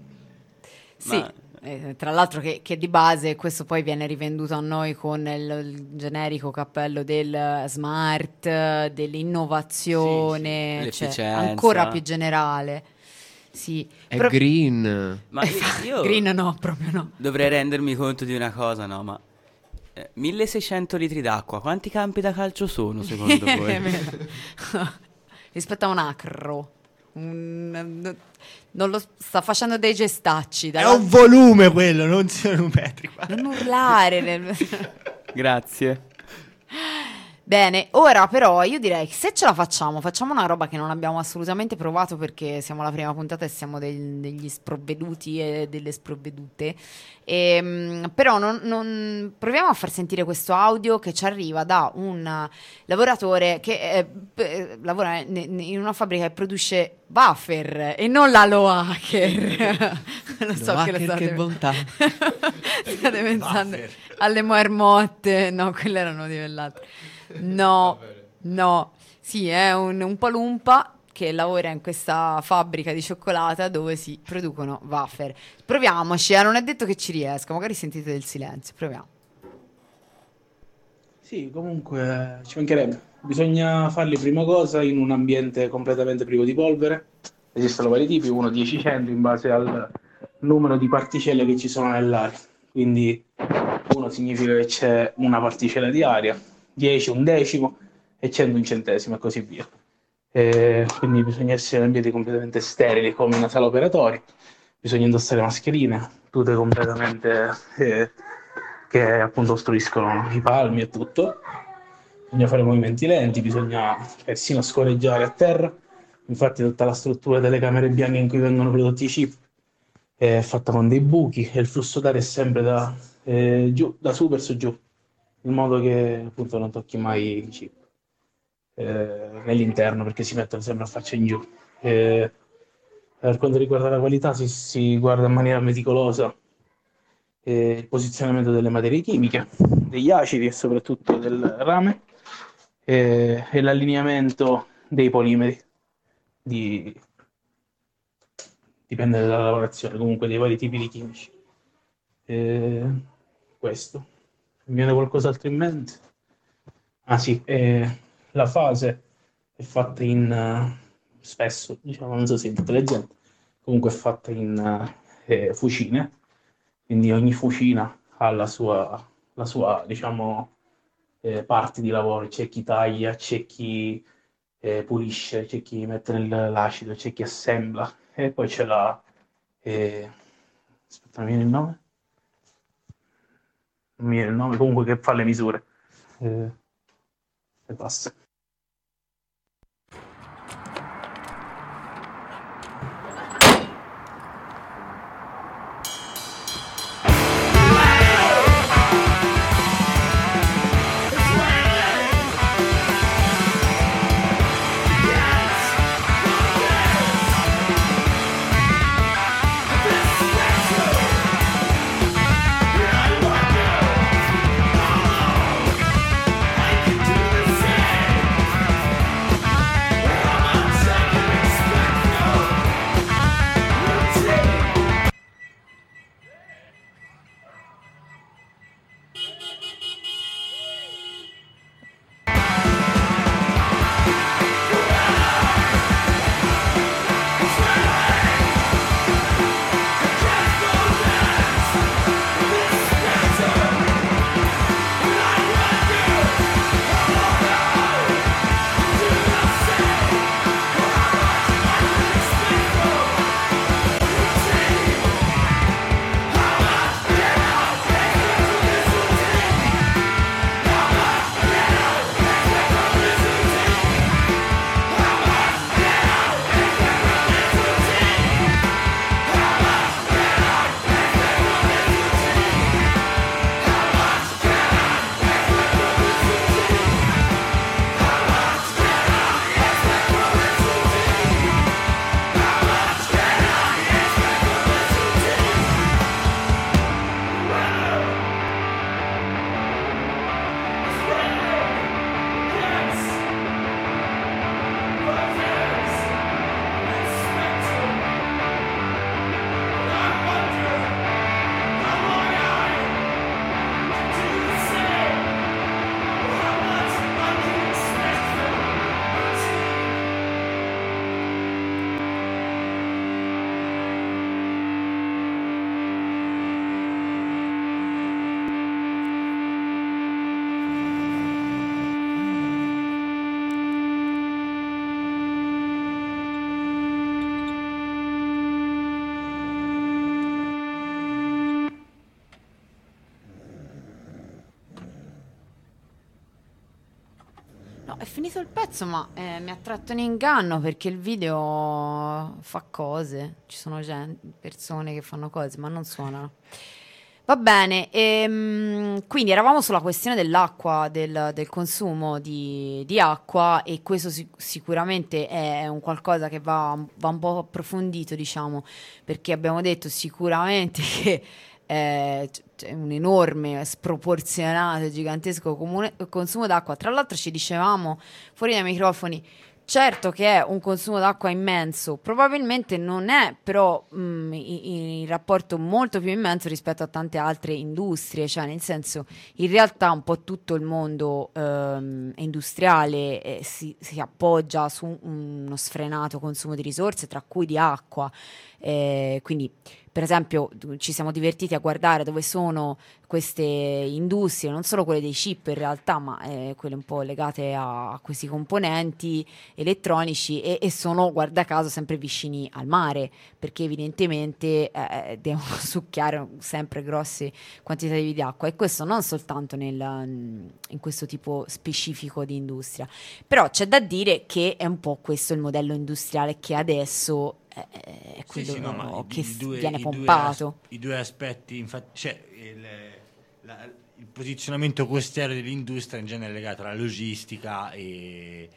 sì. Ma, Eh, tra l'altro che, che di base questo poi viene rivenduto a noi con il, il generico cappello del smart, dell'innovazione, sì, sì. Cioè, ancora più generale, sì. È Pro- green. Ma io green no, proprio no. Dovrei rendermi conto di una cosa, no, ma eh, milleseicento litri d'acqua, quanti campi da calcio sono secondo voi? Rispetto a un acro. Un, non lo sta facendo dei gestacci. È un volume quello, non sono metri quadrati. Non urlare nel... Grazie. Bene, ora però io direi che se ce la facciamo, facciamo una roba che non abbiamo assolutamente provato, perché siamo alla prima puntata e siamo dei, degli sprovveduti e delle sprovvedute. E, però non, non proviamo a far sentire questo audio che ci arriva da un lavoratore che eh, lavora in una fabbrica che produce wafer e non la Loacker. Lo so che lo state... che bontà. State pensando alle marmotte. No, quelle erano di quell'altro. No, No, sì, è un, un palumpa che lavora in questa fabbrica di cioccolata dove si producono wafer. Proviamoci, eh, non è detto che ci riesca, magari sentite del silenzio, proviamo. Sì, comunque ci mancherebbe. Bisogna farli prima cosa in un ambiente completamente privo di polvere. Esistono vari tipi, uno dieci cento in base al numero di particelle che ci sono nell'aria. Quindi uno significa che c'è una particella di aria, dieci un decimo e cento un centesimo e così via. E quindi bisogna essere in ambienti completamente sterili come una sala operatoria, bisogna indossare mascherine, tutte completamente eh, che appunto ostruiscono i palmi e tutto, bisogna fare movimenti lenti, bisogna persino scorreggiare a terra, infatti tutta la struttura delle camere bianche in cui vengono prodotti i chip è fatta con dei buchi e il flusso d'aria è sempre da, eh, giù, da su verso giù, in modo che appunto non tocchi mai i chip. Eh, nell'interno, perché si mettono sempre a faccia in giù. Eh, per quanto riguarda la qualità si, si guarda in maniera meticolosa eh, il posizionamento delle materie chimiche, degli acidi e soprattutto del rame eh, e l'allineamento dei polimeri di... dipende dalla lavorazione, comunque dei vari tipi di chimici. Eh, questo mi viene qualcos'altro in mente? Ah sì, eh, la fase è fatta in uh, spesso, diciamo, non so se è intelligente, comunque è fatta in uh, eh, fucine, quindi ogni fucina ha la sua, la sua diciamo, eh, parte di lavoro, c'è chi taglia, c'è chi eh, pulisce, c'è chi mette nell'acido, c'è chi assembla e poi c'è la... Eh... aspetta, non viene il nome? Non viene il nome, comunque che fa le misure. Eh... E basta. È finito il pezzo, ma eh, mi ha tratto in inganno perché il video fa cose, ci sono gente, persone che fanno cose ma non suonano. Va bene, ehm, quindi eravamo sulla questione dell'acqua, del, del consumo di, di acqua, e questo sic- sicuramente è un qualcosa che va, va un po' approfondito, diciamo, perché abbiamo detto sicuramente che eh, c'è un enorme, sproporzionato, gigantesco comune, consumo d'acqua. Tra l'altro ci dicevamo fuori dai microfoni, certo che è un consumo d'acqua immenso, probabilmente non è però mh, in rapporto molto più immenso rispetto a tante altre industrie, cioè nel senso in realtà un po' tutto il mondo ehm, industriale eh, si, si appoggia su uno sfrenato consumo di risorse, tra cui di acqua, eh, quindi per esempio ci siamo divertiti a guardare dove sono queste industrie, non solo quelle dei chip in realtà, ma eh, quelle un po' legate a, a questi componenti elettronici, e, e sono, guarda caso, sempre vicini al mare, perché evidentemente eh, devono succhiare sempre grosse quantità di acqua, e questo non soltanto nel, in questo tipo specifico di industria. Però c'è da dire che è un po' questo il modello industriale che adesso è quello sì, sì, no, che i due, viene pompato. I due aspetti, infatti, cioè il, la, il posizionamento costiero dell'industria in genere è legato alla logistica e,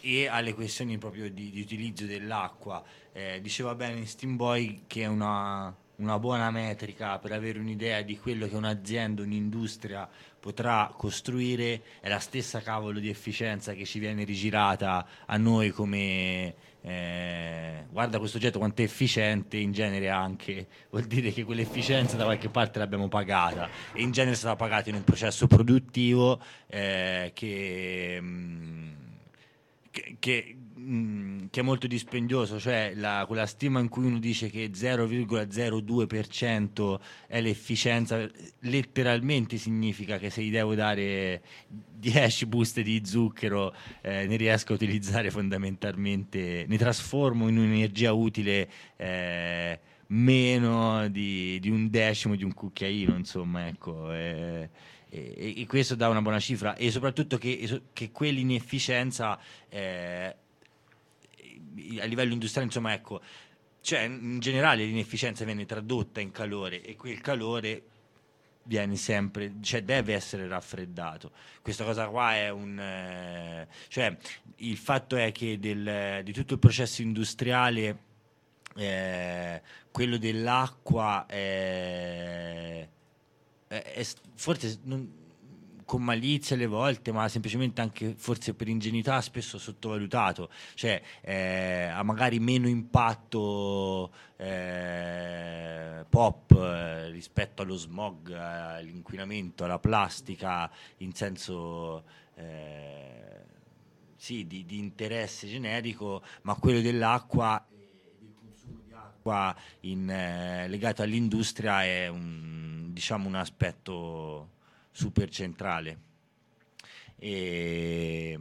e alle questioni proprio di, di utilizzo dell'acqua. Eh, diceva bene Steamboy che è una, una buona metrica per avere un'idea di quello che un'azienda, un'industria potrà costruire, è la stessa cavolo di efficienza che ci viene rigirata a noi come eh, guarda questo oggetto quanto è efficiente, in genere anche vuol dire che quell'efficienza da qualche parte l'abbiamo pagata, e in genere sarà pagata in un processo produttivo eh, che, mh, che, che, mh, che è molto dispendioso, cioè la, quella stima in cui uno dice che zero virgola zero due per cento è l'efficienza letteralmente significa che se gli devo dare dieci buste di zucchero eh, ne riesco a utilizzare fondamentalmente, ne trasformo in un'energia utile eh, meno di, di un decimo di un cucchiaino, insomma, ecco, eh, eh, e questo dà una buona cifra, e soprattutto che, che quell'inefficienza eh, a livello industriale, insomma, ecco, cioè in generale l'inefficienza viene tradotta in calore, e quel calore viene sempre, cioè deve essere raffreddato. Questa cosa qua è un eh, cioè il fatto è che del, di tutto il processo industriale eh, quello dell'acqua è, è, è forse non, con malizia alle volte, ma semplicemente anche forse per ingenuità spesso sottovalutato, cioè eh, ha magari meno impatto eh, pop eh, rispetto allo smog, eh, all'inquinamento, alla plastica in senso eh, sì, di, di interesse generico, ma quello dell'acqua e del consumo di acqua in, eh, legato all'industria è un, diciamo un aspetto super centrale. E...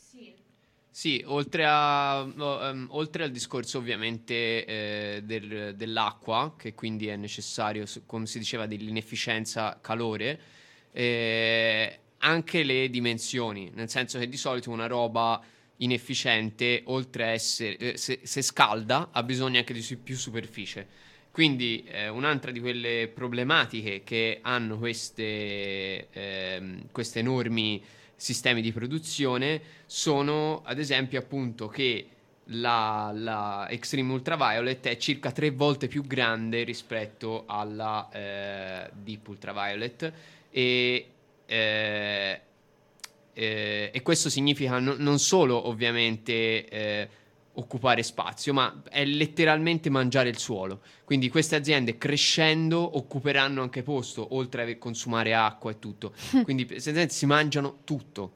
sì, sì, oltre a no, um, oltre al discorso ovviamente eh, del, dell'acqua, che quindi è necessario, come si diceva, dell'inefficienza calore, eh, anche le dimensioni, nel senso che di solito una roba inefficiente, oltre a essere eh, se, se scalda, ha bisogno anche di più superficie. Quindi eh, un'altra di quelle problematiche che hanno queste, eh, questi enormi sistemi di produzione sono ad esempio appunto che la, la Extreme Ultraviolet è circa tre volte più grande rispetto alla eh, Deep Ultraviolet, e, eh, eh, e questo significa no, non solo ovviamente... Eh, occupare spazio, ma è letteralmente mangiare il suolo. Quindi queste aziende crescendo occuperanno anche posto, oltre a consumare acqua e tutto. Quindi si mangiano tutto.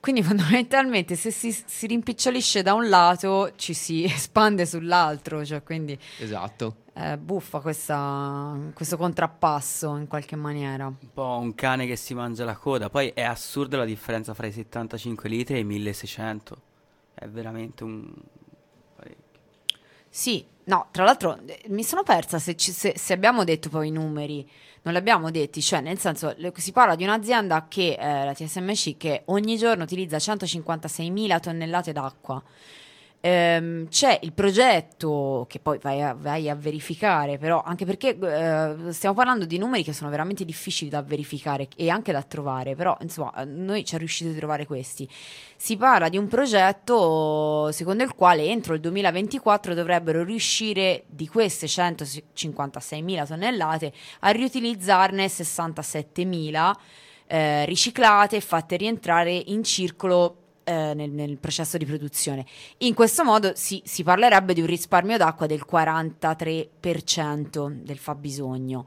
Quindi fondamentalmente se si, si rimpicciolisce da un lato ci si espande sull'altro, cioè quindi esatto. Eh, buffa questa, questo contrappasso in qualche maniera. Un po' un cane che si mangia la coda. Poi è assurda la differenza fra i settantacinque litri e i milleseicento. È veramente un parecchio. Sì, no, tra l'altro mi sono persa se, ci, se, se abbiamo detto poi i numeri, non li abbiamo detti, cioè nel senso le, si parla di un'azienda che eh, la T S M C che ogni giorno utilizza centocinquantaseimila tonnellate d'acqua, ehm, c'è il progetto che poi vai a, vai a verificare, però anche perché eh, stiamo parlando di numeri che sono veramente difficili da verificare e anche da trovare, però insomma noi ci è riuscito a trovare questi. Si parla di un progetto secondo il quale entro il duemilaventiquattro dovrebbero riuscire di queste centocinquantaseimila tonnellate a riutilizzarne sessantasettemila eh, riciclate e fatte rientrare in circolo eh, nel, nel processo di produzione. In questo modo si, si parlerebbe di un risparmio d'acqua del quarantatré per cento del fabbisogno.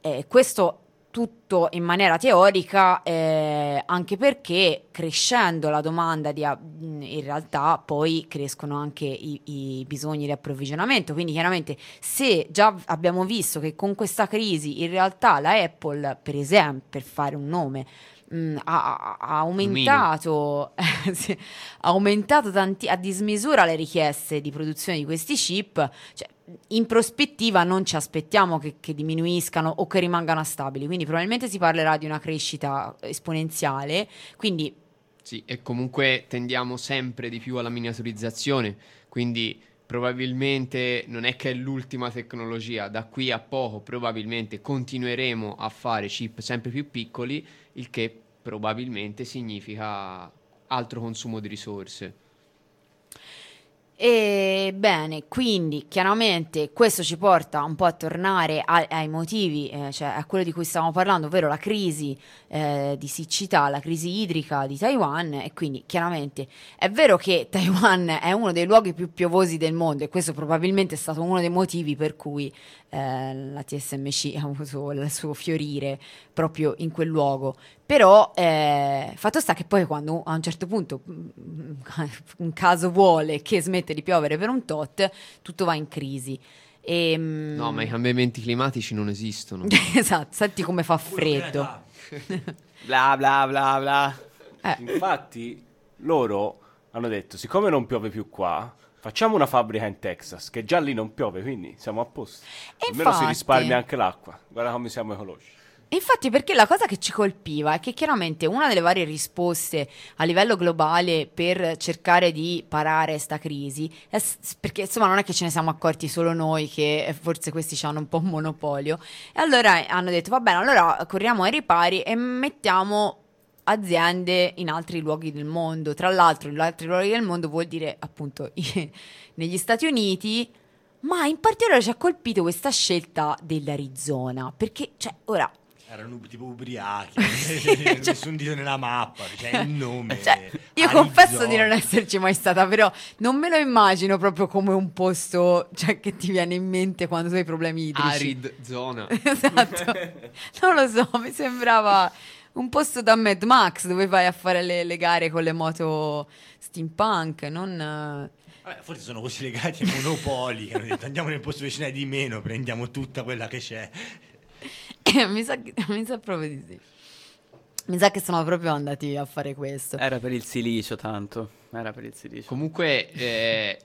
Eh, questo tutto in maniera teorica, eh, anche perché crescendo la domanda di, in realtà poi crescono anche i, i bisogni di approvvigionamento, quindi chiaramente se già abbiamo visto che con questa crisi in realtà la Apple, per esempio, per fare un nome, mh, ha, ha aumentato sì, ha aumentato tanti, a dismisura le richieste di produzione di questi chip, cioè in prospettiva non ci aspettiamo che, che diminuiscano o che rimangano stabili, quindi probabilmente si parlerà di una crescita esponenziale, quindi sì, e comunque tendiamo sempre di più alla miniaturizzazione, quindi probabilmente non è che è l'ultima tecnologia, da qui a poco probabilmente continueremo a fare chip sempre più piccoli, il che probabilmente significa altro consumo di risorse. E bene, quindi chiaramente questo ci porta un po' a tornare a, ai motivi, eh, cioè a quello di cui stavamo parlando, ovvero la crisi eh, di siccità, la crisi idrica di Taiwan. E quindi chiaramente è vero che Taiwan è uno dei luoghi più piovosi del mondo e questo probabilmente è stato uno dei motivi per cui eh, la T S M C ha avuto il suo fiorire proprio in quel luogo. Però eh, fatto sta che poi quando a un certo punto un caso vuole che smette di piovere per un tot, tutto va in crisi. E, no, ma i cambiamenti climatici non esistono. Esatto, senti come fa freddo. Bla bla bla bla. Eh. Infatti loro hanno detto, siccome non piove più qua, facciamo una fabbrica in Texas, che già lì non piove, quindi siamo a posto. E almeno infatti si risparmia anche l'acqua, guarda come siamo ecologici. Infatti, perché la cosa che ci colpiva è che chiaramente una delle varie risposte a livello globale per cercare di parare sta crisi, è perché insomma non è che ce ne siamo accorti solo noi, che forse questi hanno un po' un monopolio, e allora hanno detto va bene, allora corriamo ai ripari e mettiamo aziende in altri luoghi del mondo. Tra l'altro in altri luoghi del mondo vuol dire appunto negli Stati Uniti, ma in particolare ci ha colpito questa scelta dell'Arizona, perché cioè ora erano tipo ubriachi, cioè, nessun dito nella mappa, cioè il nome. Cioè, io Arizona. Confesso di non esserci mai stata, però non me lo immagino proprio come un posto, cioè, che ti viene in mente quando tu hai problemi idrici. Arid zona. Esatto. Non lo so, mi sembrava un posto da Mad Max dove vai a fare le, le gare con le moto steampunk, non... Vabbè, forse sono così legati ai monopoli che hanno detto andiamo nel posto vicino di meno, prendiamo tutta quella che c'è. Mi sa, che, mi sa proprio di sì. Mi sa che sono proprio andati a fare questo. Era per il silicio, tanto. Era per il silicio. Comunque, eh,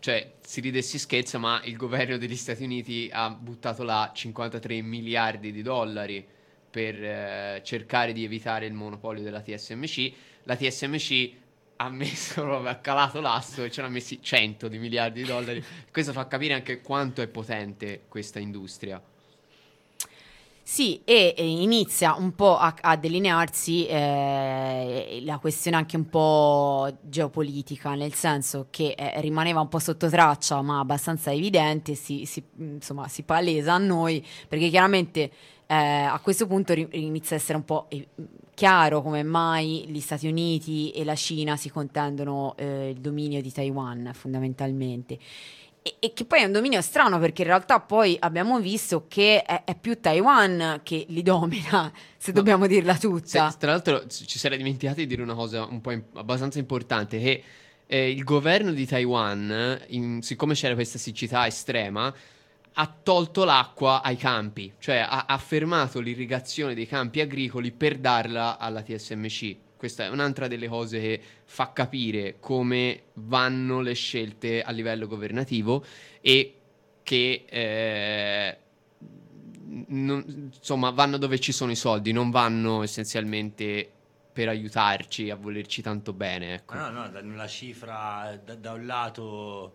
cioè, si ride e si scherza, ma il governo degli Stati Uniti ha buttato là cinquantatré miliardi di dollari per eh, cercare di evitare il monopolio della T S M C. La T S M C ha messo, ha calato l'asso e ce l'ha messi cento di miliardi di dollari. Questo fa capire anche quanto è potente questa industria. Sì, e, e inizia un po' a, a delinearsi eh, la questione anche un po' geopolitica, nel senso che eh, rimaneva un po' sotto traccia, ma abbastanza evidente, si, si, insomma, si palesa a noi, perché chiaramente eh, a questo punto ri- inizia a essere un po' chiaro come mai gli Stati Uniti e la Cina si contendono eh, il dominio di Taiwan, fondamentalmente. E che poi è un dominio strano, perché in realtà poi abbiamo visto che è, è più Taiwan che li domina, se no, dobbiamo dirla tutta. Se, tra l'altro ci sarei dimenticati di dire una cosa un po' in, abbastanza importante, che eh, il governo di Taiwan, in, siccome c'era questa siccità estrema, ha tolto l'acqua ai campi, cioè ha, ha fermato l'irrigazione dei campi agricoli per darla alla T S M C. Questa è un'altra delle cose che fa capire come vanno le scelte a livello governativo e che eh, non, insomma vanno dove ci sono i soldi, non vanno essenzialmente per aiutarci, a volerci tanto bene, ecco. No, no, danno la cifra da, da un lato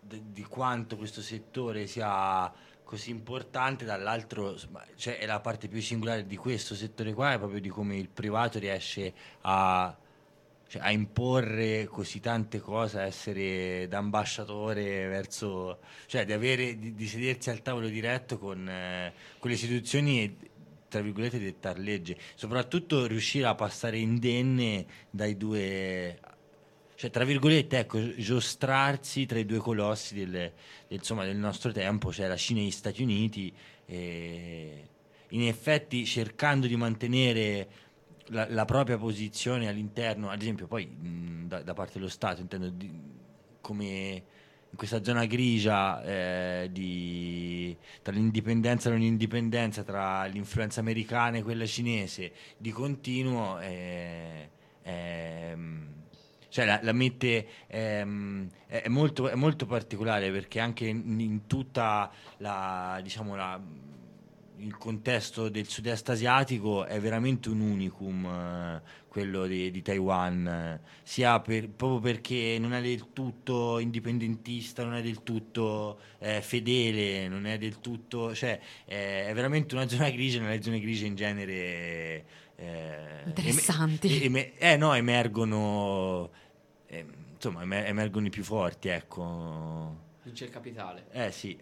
de, di quanto questo settore sia così importante, dall'altro, cioè, è la parte più singolare di questo settore qua, è proprio di come il privato riesce a, cioè, a imporre così tante cose, a essere d'ambasciatore verso, cioè di avere, di, di sedersi al tavolo diretto con, eh, con le istituzioni e, tra virgolette, dettar legge, soprattutto riuscire a passare indenne dai due, cioè, tra virgolette, ecco, giostrarsi tra i due colossi del, del, insomma, del nostro tempo, cioè la Cina e gli Stati Uniti, e in effetti cercando di mantenere la, la propria posizione all'interno, ad esempio, poi mh, da, da parte dello Stato, intendo, di, come in questa zona grigia eh, di, tra l'indipendenza e non indipendenza, tra l'influenza americana e quella cinese, di continuo eh, eh, cioè la, la mette ehm, è, molto, è molto particolare, perché anche in, in tutta la, diciamo, la, il contesto del sud-est asiatico è veramente un unicum eh, quello di, di Taiwan, eh, sia per, proprio perché non è del tutto indipendentista, non è del tutto eh, fedele, non è del tutto, cioè eh, è veramente una zona grigia, nella zona grigia in genere eh, interessanti em- em- eh no emergono eh, insomma em- emergono i più forti, ecco, vince il capitale, eh sì.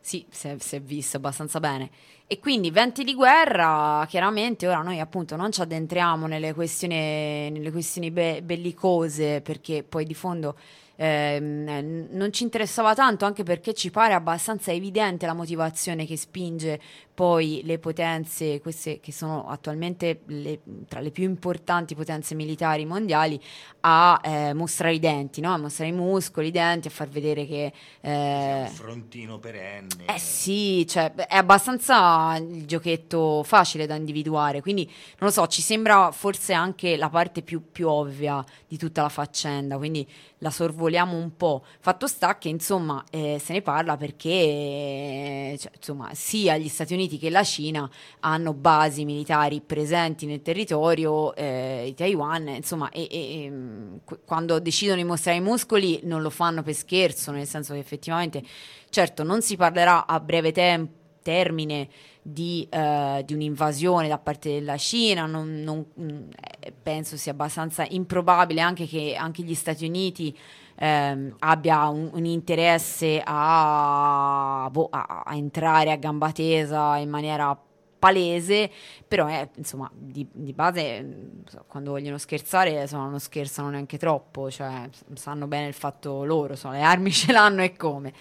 Sì, si è, si è visto abbastanza bene. E quindi venti di guerra, chiaramente. Ora noi appunto non ci addentriamo nelle questioni, nelle questioni be- bellicose, perché poi di fondo eh, non ci interessava tanto, anche perché ci pare abbastanza evidente la motivazione che spinge poi le potenze, queste che sono attualmente le, tra le più importanti potenze militari mondiali, a eh, mostrare i denti, no? A mostrare i muscoli, i denti, a far vedere che eh, è un frontino perenne. Eh sì, cioè è abbastanza il giochetto facile da individuare, quindi non lo so, ci sembra forse anche la parte più, più ovvia di tutta la faccenda, quindi la sorvol- Voliamo un po'. Fatto sta che insomma eh, se ne parla perché eh, cioè, insomma, sia gli Stati Uniti che la Cina hanno basi militari presenti nel territorio eh, di Taiwan, insomma, e, e quando decidono di mostrare i muscoli non lo fanno per scherzo, nel senso che effettivamente, certo, non si parlerà a breve tempo termine di, uh, di un'invasione da parte della Cina, non, non, penso sia abbastanza improbabile anche che anche gli Stati Uniti ehm, abbia un, un interesse a, boh, a, a entrare a gamba tesa in maniera palese, però è, insomma, di, di base quando vogliono scherzare insomma, non scherzano neanche troppo, cioè sanno bene il fatto loro, insomma, le armi ce l'hanno e come.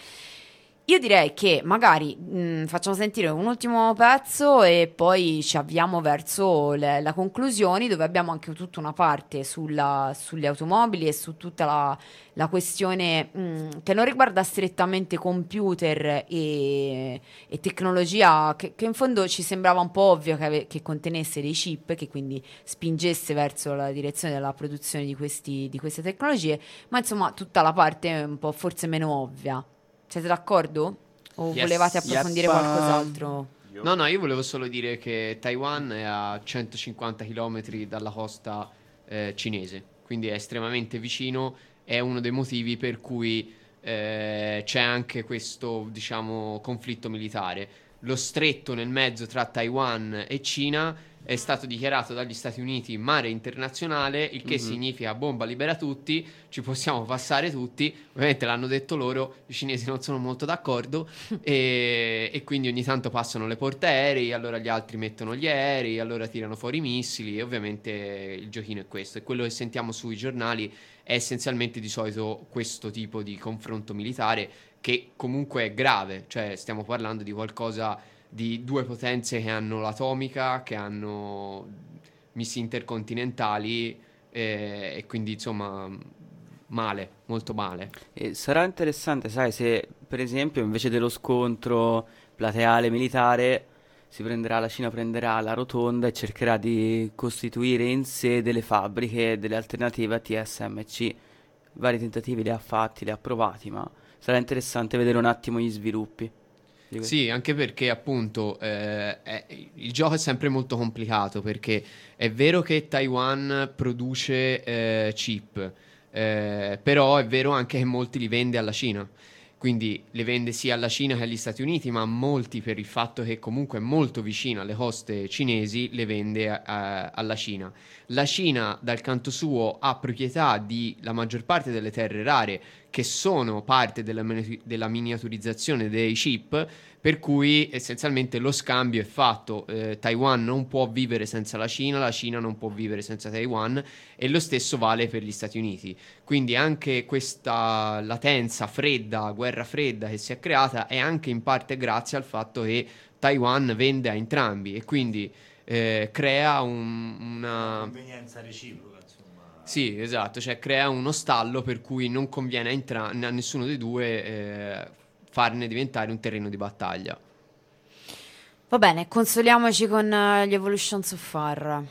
Io direi che magari mh, facciamo sentire un ultimo pezzo e poi ci avviamo verso le, la conclusione, dove abbiamo anche tutta una parte sulla, sulle automobili e su tutta la, la questione mh, che non riguarda strettamente computer e, e tecnologia, che, che in fondo ci sembrava un po' ovvio che, ave, che contenesse dei chip, che quindi spingesse verso la direzione della produzione di, questi, di queste tecnologie, ma insomma tutta la parte un po' forse meno ovvia. Siete d'accordo? O yes, volevate approfondire yes, uh, qualcos'altro? No, no, io volevo solo dire che Taiwan è a centocinquanta chilometri dalla costa eh, cinese, quindi è estremamente vicino, è uno dei motivi per cui eh, c'è anche questo, diciamo, conflitto militare. Lo stretto nel mezzo tra Taiwan e Cina è stato dichiarato dagli Stati Uniti mare internazionale, il che mm-hmm. significa bomba libera tutti, ci possiamo passare tutti, ovviamente l'hanno detto loro, i cinesi non sono molto d'accordo e, e quindi ogni tanto passano le portaerei, allora gli altri mettono gli aerei, allora tirano fuori i missili e ovviamente il giochino è questo, e quello che sentiamo sui giornali è essenzialmente di solito questo tipo di confronto militare, che comunque è grave, cioè stiamo parlando di qualcosa di due potenze che hanno l'atomica, che hanno missili intercontinentali eh, e quindi insomma male, molto male. E sarà interessante, sai, se per esempio invece dello scontro plateale militare si prenderà, la Cina prenderà la rotonda e cercherà di costituire in sé delle fabbriche, delle alternative a T S M C. Vari tentativi li ha fatti, li ha provati, ma sarà interessante vedere un attimo gli sviluppi. Dico. Sì, anche perché appunto eh, è, il gioco è sempre molto complicato, perché è vero che Taiwan produce eh, chip, eh, però è vero anche che molti li vende alla Cina. Quindi le vende sia alla Cina che agli Stati Uniti, ma molti, per il fatto che comunque è molto vicino alle coste cinesi, le vende a, a, alla Cina. La Cina, dal canto suo, ha proprietà di la maggior parte delle terre rare, che sono parte della, della miniaturizzazione dei chip, per cui essenzialmente lo scambio è fatto. Eh, Taiwan non può vivere senza la Cina, la Cina non può vivere senza Taiwan, e lo stesso vale per gli Stati Uniti. Quindi anche questa latenza fredda, guerra fredda che si è creata, è anche in parte grazie al fatto che Taiwan vende a entrambi, e quindi eh, crea un, una... convenienza reciproca. Sì, esatto, cioè crea uno stallo per cui non conviene a, entra- a nessuno dei due eh, farne diventare un terreno di battaglia. Va bene, consoliamoci con uh, gli Evolution So Far.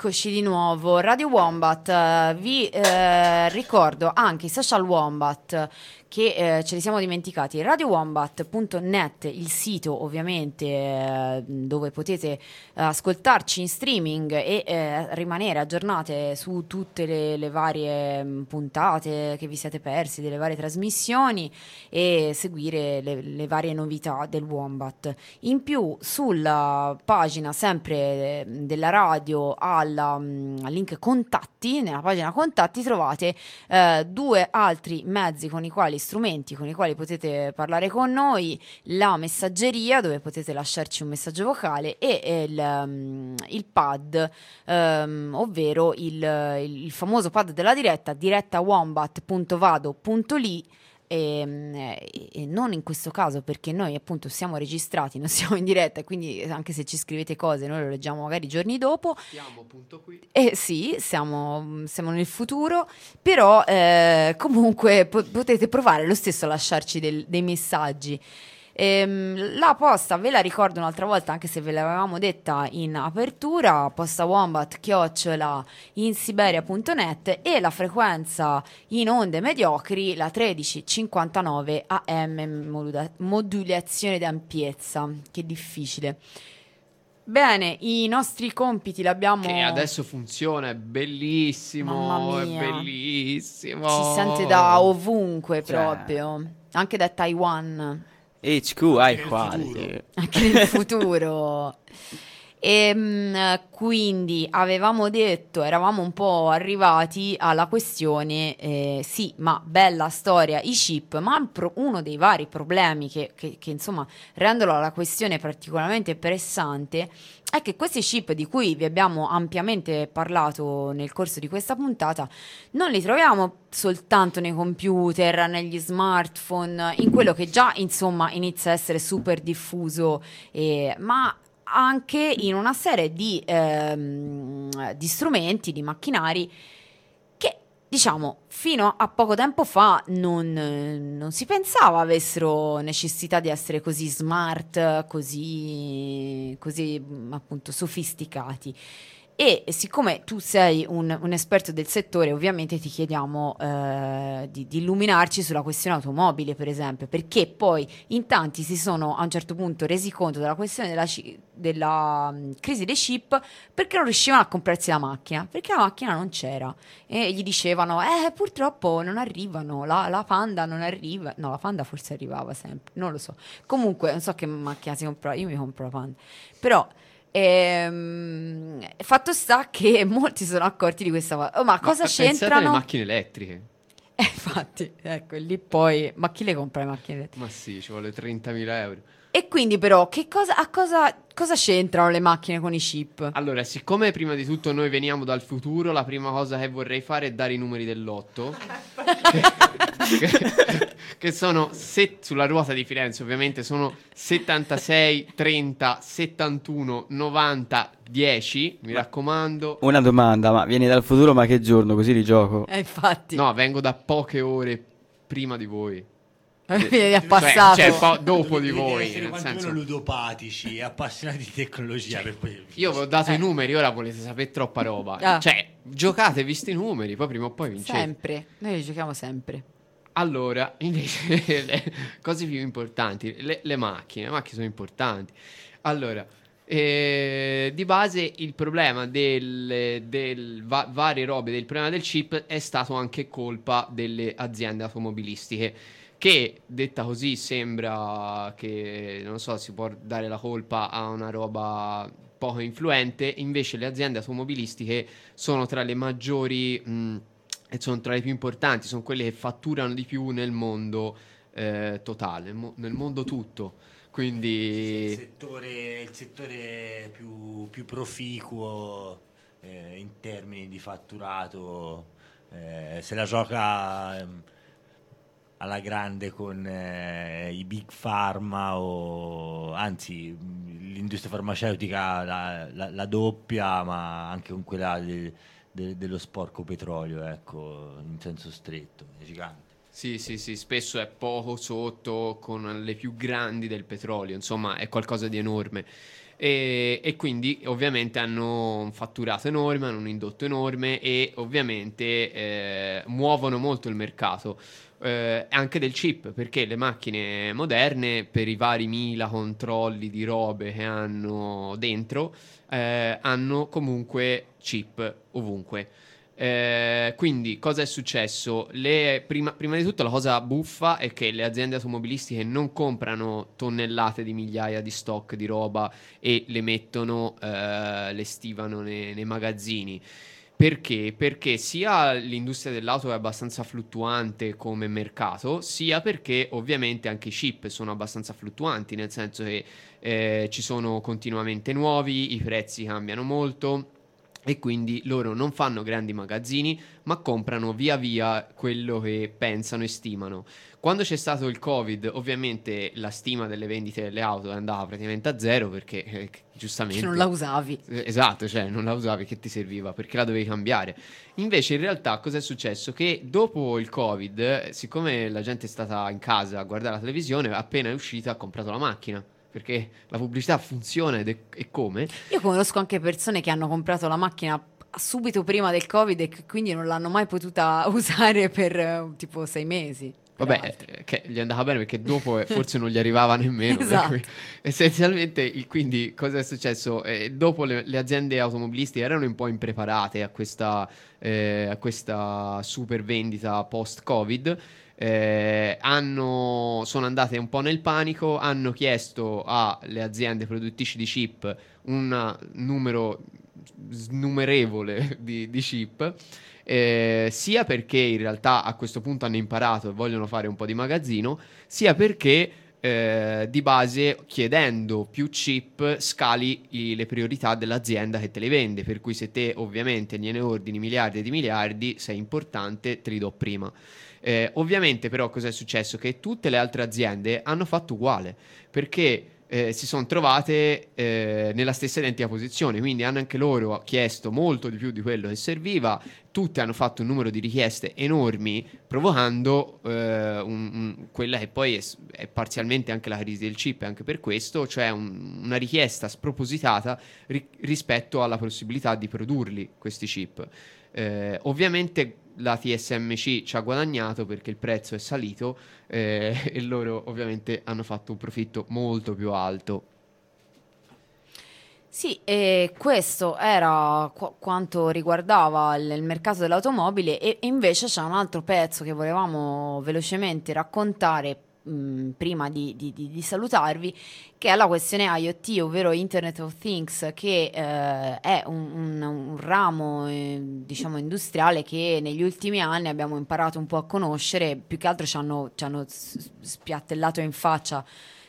Eccoci di nuovo, Radio Wombat. Vi eh, ricordo anche i social Wombat, che eh, ce li siamo dimenticati. Radio Wombat punto net, il sito ovviamente eh, dove potete eh, ascoltarci in streaming e eh, rimanere aggiornate su tutte le, le varie mh, puntate che vi siete persi delle varie trasmissioni, e seguire le, le varie novità del Wombat. In più, sulla pagina sempre della radio, alla, mh, al link contatti, nella pagina contatti trovate eh, due altri mezzi con i quali strumenti con i quali potete parlare con noi: la messaggeria, dove potete lasciarci un messaggio vocale, e il, il pad, ehm, ovvero il, il famoso pad della diretta, diretta wombat punto vado punto li E, e non in questo caso, perché noi appunto siamo registrati, non siamo in diretta, quindi anche se ci scrivete cose noi lo leggiamo magari giorni dopo. Siamo appunto qui. Eh sì, siamo, siamo nel futuro, però eh, comunque po- potete provare lo stesso a lasciarci del, dei messaggi. Ehm, la posta ve la ricordo un'altra volta, anche se ve l'avevamo detta in apertura: posta wombat chiocciola insiberia punto net, e la frequenza in onde mediocri la tredici cinquantanove A M, modula- modulazione d'ampiezza. Che difficile. Bene, i nostri compiti l'abbiamo... Che adesso funziona, è bellissimo, è bellissimo. Si sente da ovunque, cioè, proprio, anche da Taiwan. H Q ai quasi anche nel futuro. E mh, quindi avevamo detto, eravamo un po' arrivati alla questione, eh, sì, ma bella storia i chip, ma pro- uno dei vari problemi che, che, che insomma rendono la questione particolarmente pressante è che questi chip, di cui vi abbiamo ampiamente parlato nel corso di questa puntata, non li troviamo soltanto nei computer, negli smartphone, in quello che già insomma inizia a essere super diffuso, eh, ma anche in una serie di, ehm, di strumenti, di macchinari che, diciamo, fino a poco tempo fa non, non si pensava avessero necessità di essere così smart, così, così appunto sofisticati. E siccome tu sei un, un esperto del settore, ovviamente ti chiediamo eh, di, di illuminarci sulla questione automobile, per esempio, perché poi in tanti si sono a un certo punto resi conto della questione della, della crisi dei chip, perché non riuscivano a comprarsi la macchina, perché la macchina non c'era, e gli dicevano eh purtroppo non arrivano, la, la Panda non arriva, no, la Panda forse arrivava sempre, non lo so, comunque non so che macchina si compra, io mi compro la Panda, però... Ehm, fatto sta che molti sono accorti di questa cosa. Oh, ma cosa ma c'entrano? Pensate alle macchine elettriche. Eh, infatti, ecco, lì poi, ma chi le compra le macchine elettriche? Ma sì, ci vuole trentamila euro. E quindi però, che cosa, a cosa, cosa c'entrano le macchine con i chip? Allora, siccome prima di tutto noi veniamo dal futuro, la prima cosa che vorrei fare è dare i numeri del lotto. Che, che sono set, sulla ruota di Firenze ovviamente sono settantasei, trenta, settantuno, novanta, dieci, mi raccomando. Una domanda, ma vieni dal futuro, ma che giorno? Così li gioco. Eh, infatti. No, vengo da poche ore prima di voi. Viene a passato, cioè, cioè po- dopo di voi, nel senso ludopatici e appassionati di tecnologia, cioè, per poi... Io vi ho dato eh. i numeri, ora volete sapere troppa roba. Ah. Cioè, giocatevi sti numeri, poi prima o poi vincete. Sempre, noi li giochiamo sempre. Allora, invece le cose più importanti, le, le macchine, le macchine sono importanti. Allora, eh, di base il problema del, del va- varie robe, del problema del chip è stato anche colpa delle aziende automobilistiche, che detta così sembra che, non so, si può dare la colpa a una roba poco influente. Invece le aziende automobilistiche sono tra le maggiori mh, e sono tra le più importanti, sono quelle che fatturano di più nel mondo eh, totale, mo- nel mondo tutto. Quindi il settore, il settore più, più proficuo eh, in termini di fatturato, eh, se la gioca... Ehm, alla grande con eh, i big pharma, o anzi l'industria farmaceutica la, la, la doppia, ma anche con quella de, de, dello sporco petrolio, ecco, in senso stretto, è gigante. Sì, sì, sì, spesso è poco sotto con le più grandi del petrolio, insomma è qualcosa di enorme. E, e quindi ovviamente hanno un fatturato enorme, hanno un indotto enorme e ovviamente eh, muovono molto il mercato eh, anche del chip, perché le macchine moderne, per i vari mila controlli di robe che hanno dentro, eh, hanno comunque chip ovunque. Eh, quindi cosa è successo? Le, prima, prima di tutto la cosa buffa è che le aziende automobilistiche non comprano tonnellate di migliaia di stock di roba e le mettono, eh, le stivano nei, nei magazzini. Perché? Perché sia l'industria dell'auto è abbastanza fluttuante come mercato, sia perché ovviamente anche i chip sono abbastanza fluttuanti, nel senso che eh, ci sono continuamente nuovi, i prezzi cambiano molto. e quindi loro non fanno grandi magazzini, ma comprano via via quello che pensano e stimano. Quando c'è stato il Covid, ovviamente la stima delle vendite delle auto andava praticamente a zero, perché eh, giustamente non la usavi. Esatto, cioè non la usavi, che ti serviva, perché la dovevi cambiare. Invece in realtà cosa è successo? Che dopo il Covid, siccome la gente è stata in casa a guardare la televisione, appena è uscita ha comprato la macchina, perché la pubblicità funziona ed è, è come. Io conosco anche persone che hanno comprato la macchina subito prima del Covid e che quindi non l'hanno mai potuta usare per tipo sei mesi. Vabbè, eh, che gli andava bene, perché dopo eh, forse non gli arrivava nemmeno. Esatto. Essenzialmente, il, quindi, cosa è successo? Eh, dopo le, le aziende automobilistiche erano un po' impreparate a questa, eh, a questa super vendita post-Covid. Eh, hanno, sono andate un po' nel panico, hanno chiesto alle aziende produttrici di chip un numero snumerevole di, di chip, eh, sia perché in realtà a questo punto hanno imparato e vogliono fare un po' di magazzino, sia perché eh, di base chiedendo più chip scali i, le priorità dell'azienda che te le vende, per cui se te ovviamente gliene ordini miliardi e di miliardi, sei importante, te li do prima. Eh, ovviamente però cosa è successo? Che tutte le altre aziende hanno fatto uguale, perché eh, si sono trovate eh, nella stessa identica posizione, quindi hanno anche loro chiesto molto di più di quello che serviva, tutte hanno fatto un numero di richieste enormi, provocando eh, un, un, quella che poi è, è parzialmente anche la crisi del chip, anche per questo, cioè un, una richiesta spropositata ri- rispetto alla possibilità di produrli questi chip. Eh, ovviamente la T S M C ci ha guadagnato perché il prezzo è salito, eh, e loro ovviamente hanno fatto un profitto molto più alto. Sì, e questo era qu- quanto riguardava l- il mercato dell'automobile, e-, e invece c'è un altro pezzo che volevamo velocemente raccontare mh, prima di, di, di, di salutarvi, che è la questione I O T, ovvero Internet of Things, che eh, è un, un, un ramo eh, diciamo industriale che negli ultimi anni abbiamo imparato un po' a conoscere, più che altro ci hanno, ci hanno spiattellato in faccia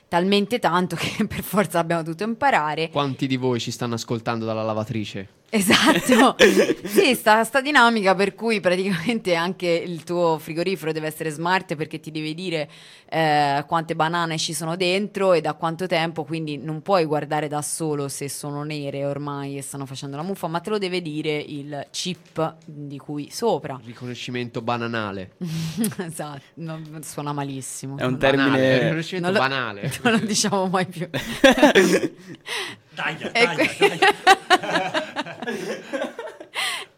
talmente tanto che per forza abbiamo dovuto imparare. Quanti di voi ci stanno ascoltando dalla lavatrice? Esatto, sì, sta, sta dinamica per cui praticamente anche il tuo frigorifero deve essere smart, perché ti deve dire eh, quante banane ci sono dentro e da quanto tempo, quindi non puoi guardare da solo se sono nere ormai e stanno facendo la muffa, ma te lo deve dire il chip di cui sopra. Riconoscimento bananale. Esatto, no, suona malissimo. È un termine banale. Riconoscimento non lo, banale. Non lo diciamo mai più. Taglia, taglia, que- taglia.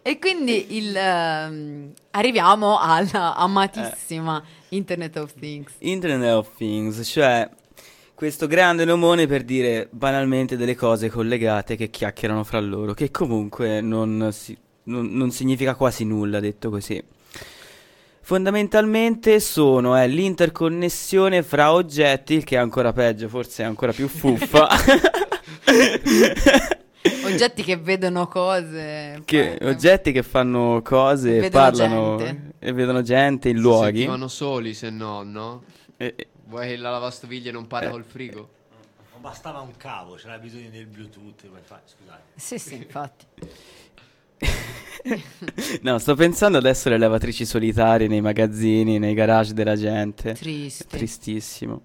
E quindi il, uh, arriviamo alla amatissima eh. Internet of Things. Internet of Things, cioè questo grande nomone per dire banalmente delle cose collegate che chiacchierano fra loro, che comunque non, si, non, non significa quasi nulla detto così. Fondamentalmente sono eh, l'interconnessione fra oggetti, che è ancora peggio, forse è ancora più fuffa. Oggetti che vedono cose, che, oggetti che fanno cose, vedono, parlano gente. E vedono gente in si luoghi. Si sentivano soli, se no, no? Eh, eh. Vuoi che la lavastoviglie non parla eh. col frigo? Non bastava un cavo, c'era bisogno del Bluetooth. Scusate. Sì, sì, infatti. No, sto pensando adesso alle lavatrici solitarie nei magazzini, nei garage della gente. Triste. È tristissimo.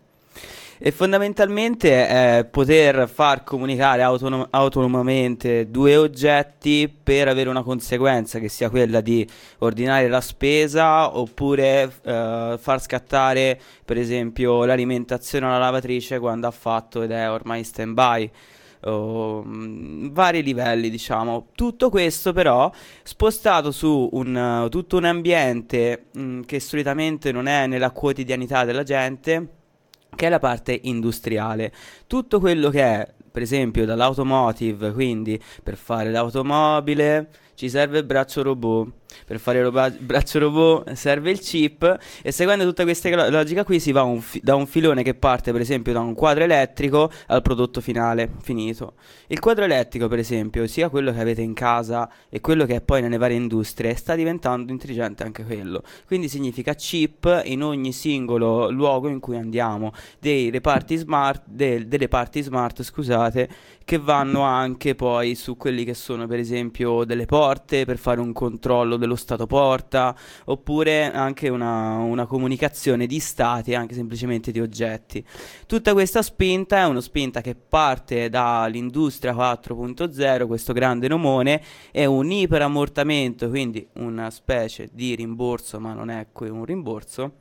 E fondamentalmente è poter far comunicare autonom- autonomamente due oggetti per avere una conseguenza, che sia quella di ordinare la spesa oppure eh, far scattare per esempio l'alimentazione alla lavatrice quando ha fatto ed è ormai stand by, o mh, vari livelli, diciamo. Tutto questo però spostato su un, uh, tutto un ambiente mh, che solitamente non è nella quotidianità della gente, che è la parte industriale. Tutto quello che è, per esempio, dall'automotive, quindi per fare l'automobile ci serve il braccio robot, per fare il roba- braccio robot serve il chip, e seguendo tutta questa logica qui si va un fi- da un filone che parte per esempio da un quadro elettrico al prodotto finale, finito. Il quadro elettrico per esempio, sia quello che avete in casa e quello che è poi nelle varie industrie, sta diventando intelligente anche quello, quindi significa chip in ogni singolo luogo in cui andiamo, dei reparti smart, del, delle parti smart, scusate, che vanno anche poi su quelli che sono per esempio delle porte, per fare un controllo dello stato porta, oppure anche una, una comunicazione di stati, anche semplicemente di oggetti. Tutta questa spinta è una spinta che parte dall'industria quattro punto zero, questo grande nomone, è un iperammortamento, quindi una specie di rimborso, ma non è un rimborso,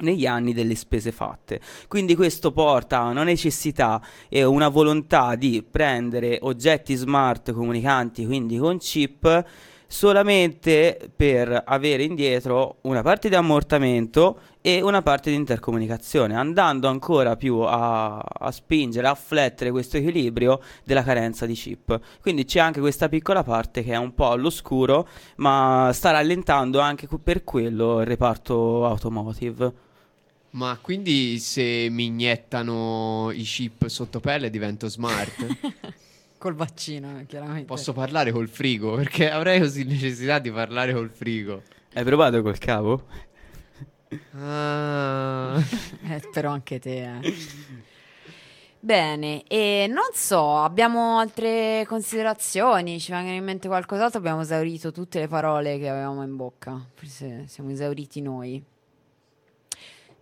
negli anni delle spese fatte. Quindi questo porta a una necessità e una volontà di prendere oggetti smart comunicanti, quindi con chip, solamente per avere indietro una parte di ammortamento e una parte di intercomunicazione, andando ancora più a, a spingere, a flettere questo equilibrio della carenza di chip. Quindi c'è anche questa piccola parte che è un po' all'oscuro, ma sta rallentando anche per quello il reparto automotive. Ma quindi se mi iniettano i chip sotto pelle divento smart? Col vaccino, chiaramente. Posso parlare col frigo? Perché avrei così necessità di parlare col frigo. Hai provato col cavo? Ah. eh, però anche te, eh. Bene, e non so, abbiamo altre considerazioni? Ci vengono in mente qualcos'altro? Abbiamo esaurito tutte le parole che avevamo in bocca. Forse siamo esauriti noi.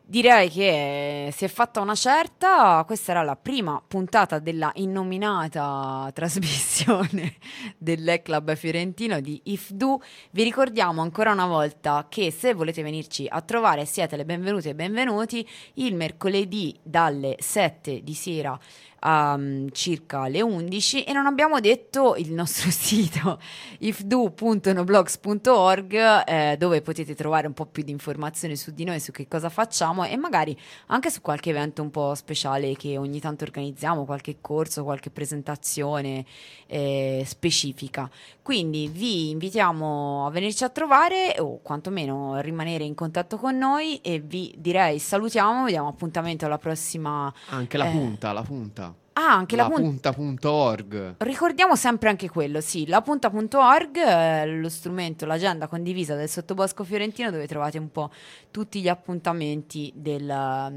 Direi che si è fatta una certa, questa era la prima puntata della innominata trasmissione dell'E-Club Fiorentino di I F D U. Vi ricordiamo ancora una volta che se volete venirci a trovare siete le benvenute e benvenuti il mercoledì dalle sette di sera a circa le undici, e non abbiamo detto il nostro sito ifdu punto noblogs punto org, eh, dove potete trovare un po' più di informazioni su di noi, su che cosa facciamo e magari anche su qualche evento un po' speciale che ogni tanto organizziamo, qualche corso, qualche presentazione eh, specifica. Quindi vi invitiamo a venirci a trovare o quantomeno rimanere in contatto con noi, e vi direi salutiamo, vi diamo appuntamento alla prossima. Anche la eh, punta, la punta. Ah, anche la, la punta. punta punto org. Ricordiamo sempre anche quello, sì, la punta punto org, eh, lo strumento, l'agenda condivisa del sottobosco fiorentino, dove trovate un po' tutti gli appuntamenti della,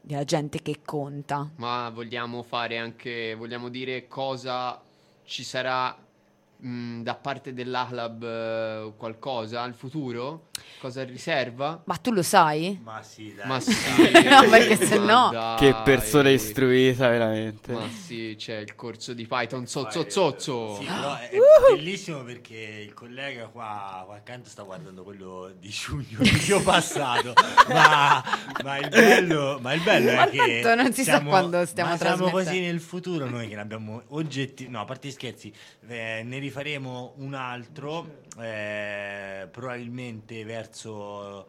della gente che conta. Ma vogliamo fare anche, vogliamo dire cosa ci sarà mh, da parte dell'A H L A B, eh, qualcosa al futuro? Cosa riserva? Ma tu lo sai? Ma sì, dai. Ma sì. No, perché se no, che persona istruita, veramente. Ma sì, c'è il corso di Python zozzo zozzo. Sì, però è uh-huh. bellissimo, perché il collega qua, qua accanto sta guardando quello di giugno, il mio passato. ma, ma il bello, ma il bello ma è che non si siamo, sa quando stiamo trasmettendo. Siamo così nel futuro noi che ne abbiamo oggetti. No, a parte scherzi, eh, ne rifaremo un altro eh, probabilmente verso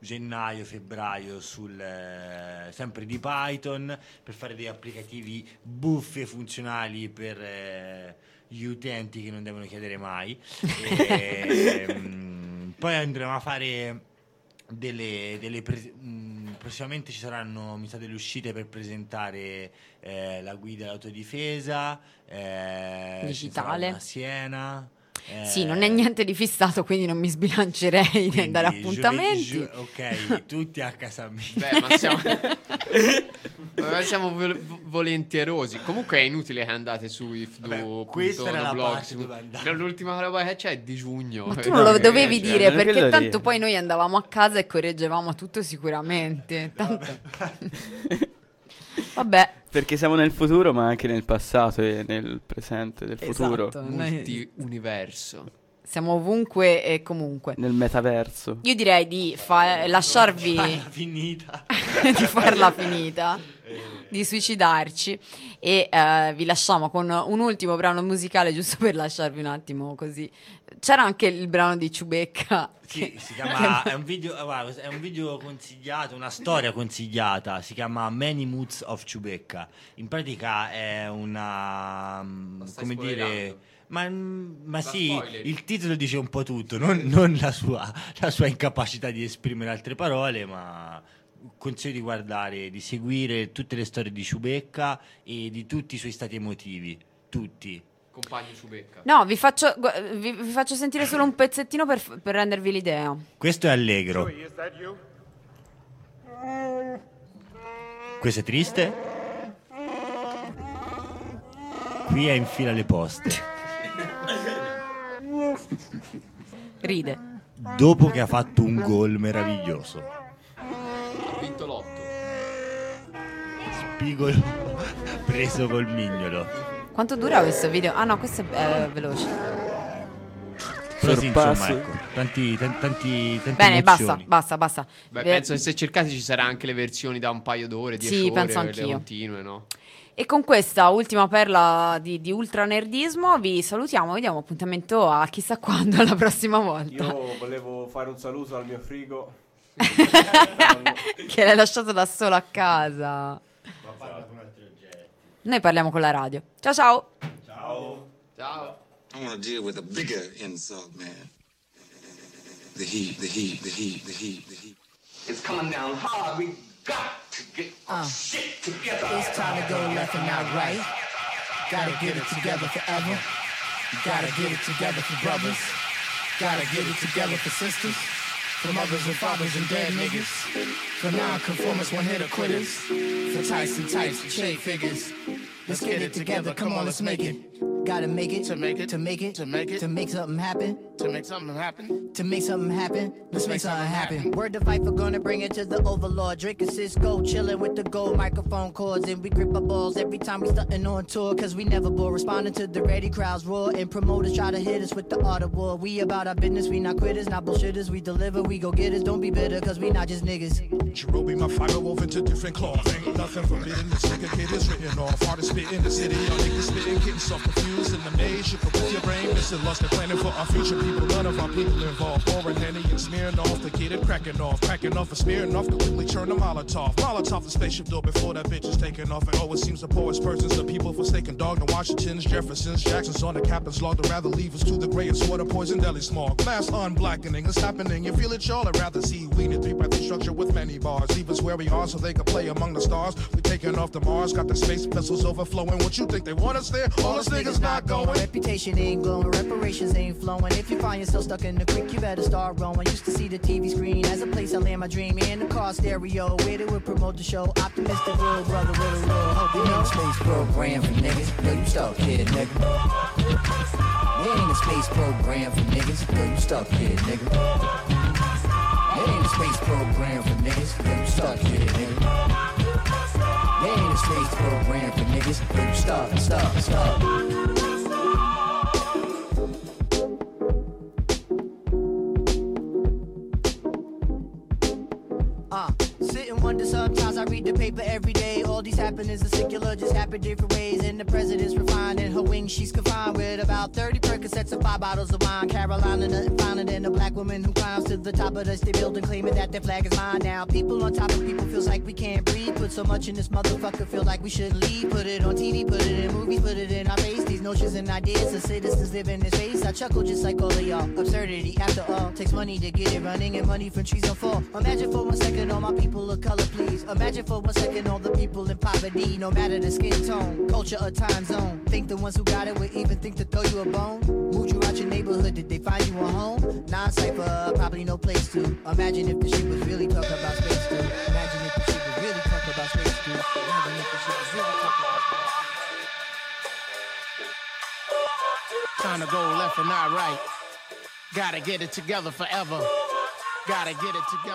gennaio, febbraio, sul eh, sempre di Python, per fare dei applicativi buffi e funzionali per eh, gli utenti che non devono chiedere mai. E, mh, poi andremo a fare delle, delle pre- mh, prossimamente ci saranno, mi sa, delle uscite per presentare eh, la guida all'autodifesa eh, digitale a Siena. Eh, sì, non è niente di fissato, quindi non mi sbilancerei quindi, nel dare appuntamenti. Giovedì, gio- ok, tutti a casa mia. Beh, ma siamo, ma siamo vol- volentierosi. Comunque è inutile che andate su I F D U. Questa era la parte dove andate. L'ultima roba che c'è è di giugno. Ma tu non lo dovevi c'è, dire, perché tanto dire. Poi noi andavamo a casa e correggevamo tutto sicuramente. Tanto. Vabbè. Perché siamo nel futuro, ma anche nel passato e nel presente del esatto, futuro. Multiuniverso. Siamo ovunque e comunque. Nel metaverso. Io direi di fa- lasciarvi... Farla finita. di farla finita. Di suicidarci. E uh, vi lasciamo con un ultimo brano musicale, giusto per lasciarvi un attimo così. C'era anche il brano di Ciubecca. Sì, che, si chiama... Che... È, un video, è un video consigliato, una storia consigliata. Si chiama Many Moods of Ciubecca. In pratica è una... come dire... Ma, ma sì, spoiler. Il titolo dice un po' tutto, non, non la sua, la sua incapacità di esprimere altre parole, ma consiglio di guardare, di seguire tutte le storie di Ciubecca e di tutti i suoi stati emotivi, tutti. Compagno Ciubecca. No, vi faccio, vi, vi faccio sentire solo un pezzettino per, per rendervi l'idea. Questo è allegro. Questo è triste. Qui è in fila alle poste. Ride. Dopo che ha fatto un gol meraviglioso. Ha vinto l'otto. Spigolo preso col mignolo. Quanto dura questo video? Ah no, questo è eh, veloce. Però sì, insomma, ecco, tanti, tanti, tanti, tanti bene, emozioni. Basta, basta, basta. Beh, penso che se cercate ci saranno anche le versioni da un paio d'ore, dieci sì, ore, le continue, no? E con questa ultima perla di, di ultra nerdismo vi salutiamo, vi diamo appuntamento a chissà quando, alla prossima volta. Io volevo fare un saluto al mio frigo che l'hai lasciato da solo a casa. Noi parliamo con la radio. Ciao ciao. Ciao. Ciao. I want to deal with a bigger insult, man. The heat, the heat, the heat, the heat, the heat. It's coming down hard. We got to get uh, our shit together. It's time to go left and not right. Gotta get it together forever. Gotta get it together for brothers. Gotta get it together for sisters. For mothers and fathers and dead niggas. For non-conformists, one-hitter quitters. For tights and tights, for shade figures. Let's get it together, come on, let's make it. Gotta make it, to make it, to make it, to make it, to make something happen, to make something happen, to make something happen, let's make something happen. Word to fight, we're gonna bring it to the overlord. Drinking Cisco, chilling with the gold microphone cords. And we grip our balls every time we stuntin' on tour. Cause we never bore, responding to the ready crowds roar. And promoters try to hit us with the art of war. We about our business, we not quitters, not bullshitters. We deliver, we go getters, don't be bitter, cause we not just niggas. Cherubi, my fire wove into different cloth. Ain't nothing forbidden, the second kid is written off. Hardest spit in the city, y'all niggas spitting, getting so confused and amazed. You prepare your brain, missing lust and planning for our future people. None of our people involved. Pouring Henny and smearing off, the kid and cracking off, cracking off and smearing off. Completely turn the Molotov, Molotov the spaceship door before that bitch is taking off. And oh, it seems the poorest persons, the people forsaken dog, the Washingtons, Jeffersons, Jacksons on the captain's log. They'd rather leave us to the gray and water poison deli small. Glass unblackening, it's happening. You feel it, y'all. I'd rather see we in a three by three structure with many bars. Leave us where we are so they can play among the stars. We're taking off the Mars, got the space vessels overflowing. What you think they want us there? All us niggas not going. Reputation ain't glowing, reparations ain't flowing. If you find yourself stuck in the creek, you better start rowing. Used to see the T V screen as a place I land my dream. In the car stereo, where they would promote the show. Optimistic real brother with a real hope. We ain't a space program for niggas. No, you stuck here, nigga. We ain't a space program for niggas. No, you stuck here, nigga. We ain't a space program for niggas. No, you stuck here, nigga. They ain't a space program for niggas. Boom, stop, stop, stop. Sometimes I read the paper every day. All these happenings are secular, just happen different ways. And the president's refined in her wings, she's confined with about thirty Percocets and five bottles of wine. Carolina, nothing finer than a black woman who climbs to the top of the state building, claiming that their flag is mine. Now people on top of people feels like we can't breathe. Put so much in this motherfucker, feel like we shouldn't leave. Put it on T V, put it in movies, put it in our face. These notions and ideas of citizens live in this space. I chuckle just like all of y'all. Absurdity, after all, takes money to get it running, and money from trees will fall. Imagine for one second all my people of color, please. Imagine for one second all the people in poverty. No matter the skin tone, culture or time zone. Think the ones who got it would even think to throw you a bone. Moved you out your neighborhood, did they find you a home? Non-cypher, probably no place to. Imagine if the shit was really talk about space too. Imagine if the shit was really talk about space too. Imagine if the shit was really talk about space too. Time to go left and not right. Gotta get it together forever. Gotta get it together.